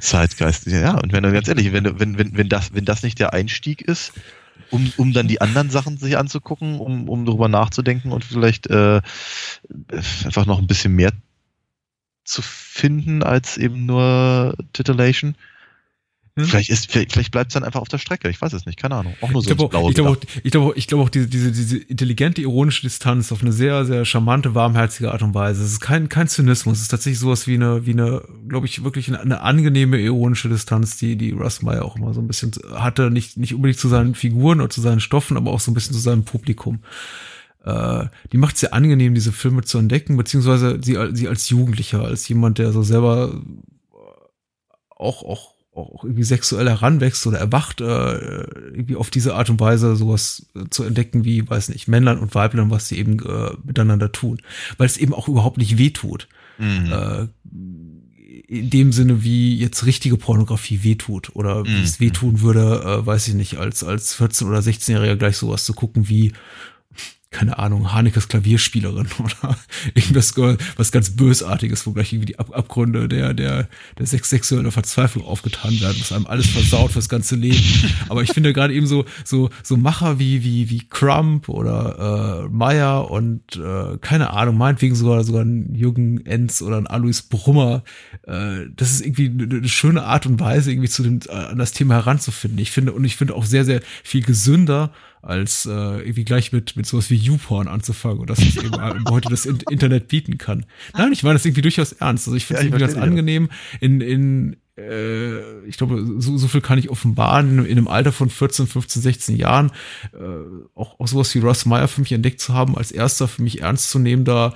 Zeitgeist. Ja, und wenn du ganz ehrlich, wenn das nicht der Einstieg ist, um dann die anderen Sachen sich anzugucken, um darüber nachzudenken und vielleicht einfach noch ein bisschen mehr zu finden als eben nur Titillation. Vielleicht bleibt es dann einfach auf der Strecke. Ich weiß es nicht, keine Ahnung. Auch nur so ins Blaue. Ich glaube auch diese intelligente, ironische Distanz auf eine sehr, sehr charmante, warmherzige Art und Weise. Es ist kein Zynismus. Es ist tatsächlich sowas wie eine, glaube ich, wirklich eine angenehme, ironische Distanz, die Russ Meyer auch immer so ein bisschen hatte. Nicht unbedingt zu seinen Figuren oder zu seinen Stoffen, aber auch so ein bisschen zu seinem Publikum. Die macht es sehr angenehm, diese Filme zu entdecken, beziehungsweise sie als Jugendlicher, als jemand, der so selber auch irgendwie sexuell heranwächst oder erwacht, irgendwie auf diese Art und Weise sowas zu entdecken wie, weiß nicht, Männlein und Weiblein, was sie eben miteinander tun. Weil es eben auch überhaupt nicht wehtut. In dem Sinne, wie jetzt richtige Pornografie wehtut. Oder wie es wehtun würde, weiß ich nicht, als 14- oder 16-Jähriger gleich sowas zu gucken wie, keine Ahnung, Hanekes Klavierspielerin oder irgendwas, was ganz Bösartiges, wo gleich irgendwie die Abgründe der sexuellen Verzweiflung aufgetan werden, was einem alles versaut fürs ganze Leben. Aber ich finde gerade eben so Macher wie Crumb oder Meyer und keine Ahnung, meinetwegen sogar ein Jürgen Enz oder ein Alois Brummer, das ist irgendwie eine schöne Art und Weise, irgendwie an das Thema heranzufinden. Ich finde auch sehr, sehr viel gesünder, als irgendwie gleich mit sowas wie YouPorn anzufangen und dass es eben heute das Internet bieten kann. Nein, ich meine das irgendwie durchaus ernst. Also ich finde es irgendwie ganz angenehm. Ich glaube, so viel kann ich offenbaren, in einem Alter von 14, 15, 16 Jahren auch sowas wie Russ Meyer für mich entdeckt zu haben, als erster für mich ernstzunehmender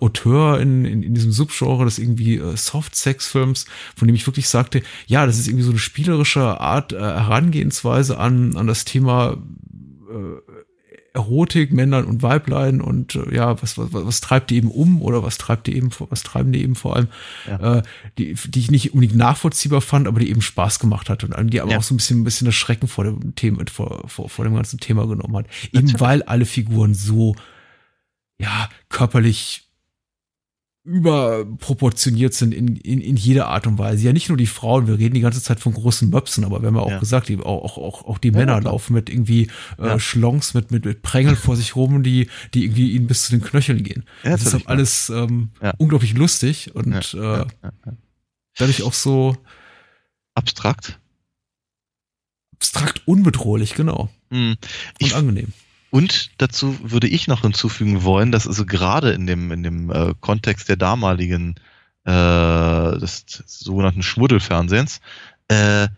Auteur in diesem Subgenre des irgendwie Soft-Sex-Films, von dem ich wirklich sagte, ja, das ist irgendwie so eine spielerische Art Herangehensweise an das Thema Erotik, Männlein und Weiblein und ja, was treibt die eben um oder was treiben die eben vor allem, ja. Die ich nicht unbedingt nachvollziehbar fand, aber die eben Spaß gemacht hat und die aber ja. auch so ein bisschen das Schrecken vor dem Thema, vor dem ganzen Thema genommen hat. Natürlich. Eben weil alle Figuren so, ja, körperlich überproportioniert sind in jeder Art und Weise. Ja, nicht nur die Frauen, wir reden die ganze Zeit von großen Möpsen, aber wir haben ja auch gesagt, auch die Männer laufen mit irgendwie Schlons, mit Prängeln vor sich rum, die irgendwie ihnen bis zu den Knöcheln gehen. Ja, das ist dann alles unglaublich lustig und dadurch auch so abstrakt unbedrohlich, genau. Mhm. Und angenehm. Und dazu würde ich noch hinzufügen wollen, dass also gerade in dem Kontext der damaligen des sogenannten Schmuddelfernsehens, das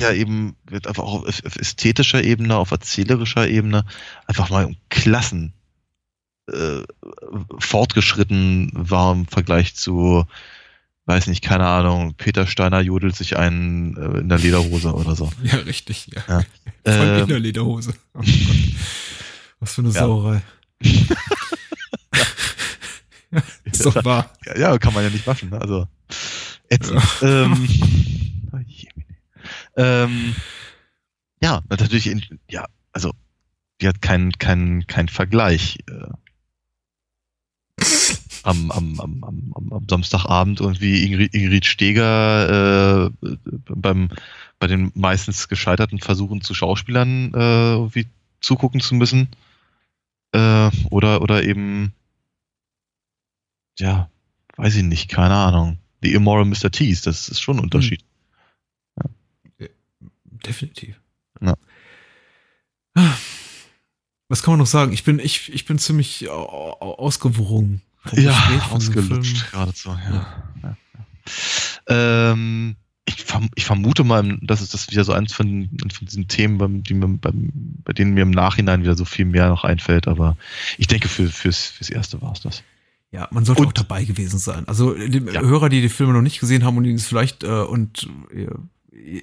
ja eben wird einfach auch auf ästhetischer Ebene, auf erzählerischer Ebene einfach mal um Klassen fortgeschritten war im Vergleich zu, weiß nicht, keine Ahnung, Peter Steiner jodelt sich einen in der Lederhose oder so. Ja, richtig, ja. Voll in der Lederhose. Oh Gott. Was für eine Sauerei. Ja, ist doch wahr. Ja, kann man ja nicht waschen. Ne? Also, ätzend. Ja. Ja, natürlich. Also, die hat keinen Vergleich. Am Samstagabend irgendwie Ingrid Steger bei den meistens gescheiterten Versuchen zu Schauspielern irgendwie zugucken zu müssen oder eben ja, weiß ich nicht, keine Ahnung. The Immoral Mr. Tease, das ist schon ein Unterschied. Ja. Definitiv. Ja. Was kann man noch sagen? Ich bin ziemlich ausgewrungen. Ja, ausgelutscht geradezu. Ja. Ich vermute mal, das ist das wieder so eins von diesen Themen, bei denen mir im Nachhinein wieder so viel mehr noch einfällt, aber ich denke, fürs Erste war es das. Ja, man sollte auch dabei gewesen sein. Also dem Hörer, die Filme noch nicht gesehen haben und die es vielleicht ihr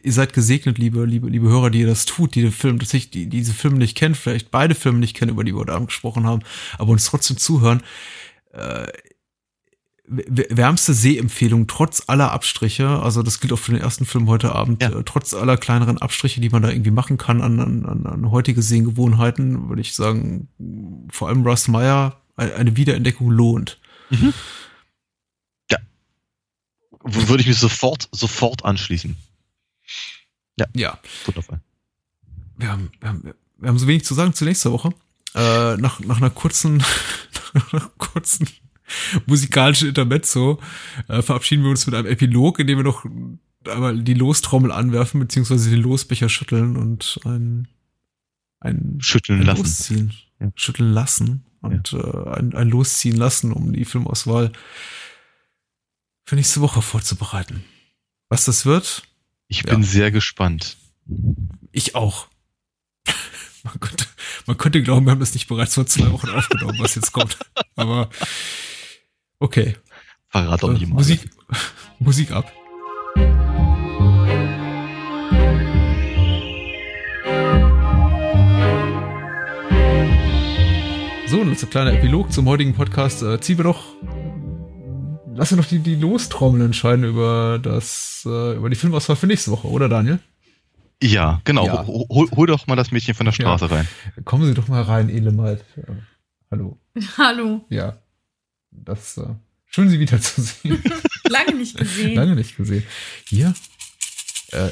seid gesegnet, liebe Hörer, die ihr das tut, die diese Filme nicht kennen, vielleicht beide Filme nicht kennen, über die wir heute Abend gesprochen haben, aber uns trotzdem zuhören. Wärmste Sehempfehlung, trotz aller Abstriche, also das gilt auch für den ersten Film heute Abend, trotz aller kleineren Abstriche, die man da irgendwie machen kann an heutige Sehgewohnheiten, würde ich sagen, vor allem Russ Meyer, eine Wiederentdeckung lohnt. Mhm. Ja. Würde ich mich sofort anschließen. Ja. Gut auf. Wir haben so wenig zu sagen zur nächsten Woche. Nach einer kurzen musikalischen Intermezzo verabschieden wir uns mit einem Epilog, in dem wir noch einmal die Lostrommel anwerfen, beziehungsweise den Losbecher schütteln und ein Losziehen. Ja. Schütteln lassen und ein Losziehen lassen, um die Filmauswahl für nächste Woche vorzubereiten. Was das wird? Ich bin sehr gespannt. Ich auch. Man könnte glauben, wir haben das nicht bereits vor 2 Wochen aufgenommen, was jetzt kommt. Aber okay. Verrat doch nicht mal. Musik ab. So, und unser kleiner Epilog zum heutigen Podcast. Lass uns noch die Lostrommel entscheiden über die Filmauswahl für nächste Woche, oder Daniel? Ja, genau. Ja. Hol doch mal das Mädchen von der Straße rein. Kommen Sie doch mal rein, Edelmaid. Hallo. Hallo. Ja. Das schön, Sie wiederzusehen. Lange nicht gesehen. Hier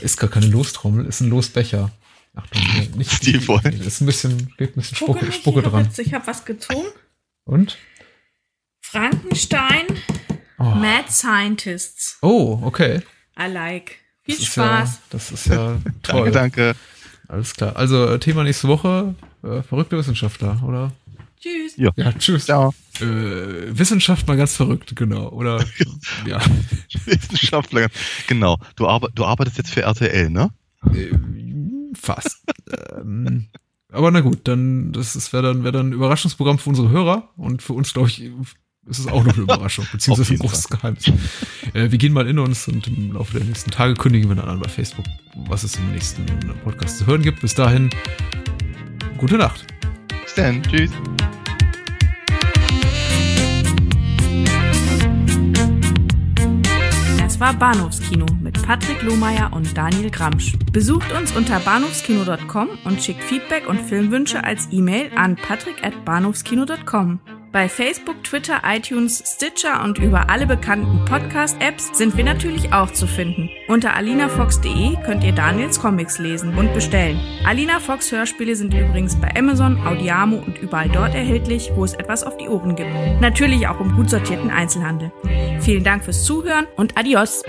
ist gar keine Lostrommel, ist ein Losbecher. Achtung, nicht stilvoll. Ist ein bisschen Spucke dran. Witz. Ich habe was getrunken. Und? Frankenstein. Oh. Mad Scientists. Oh, okay. I like. Viel Spaß. Das ist ja toll. Danke. Alles klar. Also, Thema nächste Woche: verrückte Wissenschaftler, oder? Tschüss. Ja, tschüss. Ciao. Wissenschaft mal ganz verrückt, genau. Oder? Ja. Wissenschaftler, genau. Du arbeitest jetzt für RTL, ne? Fast. Aber na gut, dann, wäre dann ein Überraschungsprogramm für unsere Hörer und für uns, glaube ich, es ist auch noch eine Überraschung, beziehungsweise ein großes Geheimnis. Wir gehen mal in uns und im Laufe der nächsten Tage kündigen wir dann an bei Facebook, was es im nächsten Podcast zu hören gibt. Bis dahin, gute Nacht. bis dann. Tschüss. Das war Bahnhofskino mit Patrick Lohmeier und Daniel Gramsch. Besucht uns unter bahnhofskino.com und schickt Feedback und Filmwünsche als E-Mail an patrick@bahnhofskino.com. Bei Facebook, Twitter, iTunes, Stitcher und über alle bekannten Podcast-Apps sind wir natürlich auch zu finden. Unter alinafox.de könnt ihr Daniels Comics lesen und bestellen. Alina Fox Hörspiele sind übrigens bei Amazon, Audiamo und überall dort erhältlich, wo es etwas auf die Ohren gibt. Natürlich auch im gut sortierten Einzelhandel. Vielen Dank fürs Zuhören und adios!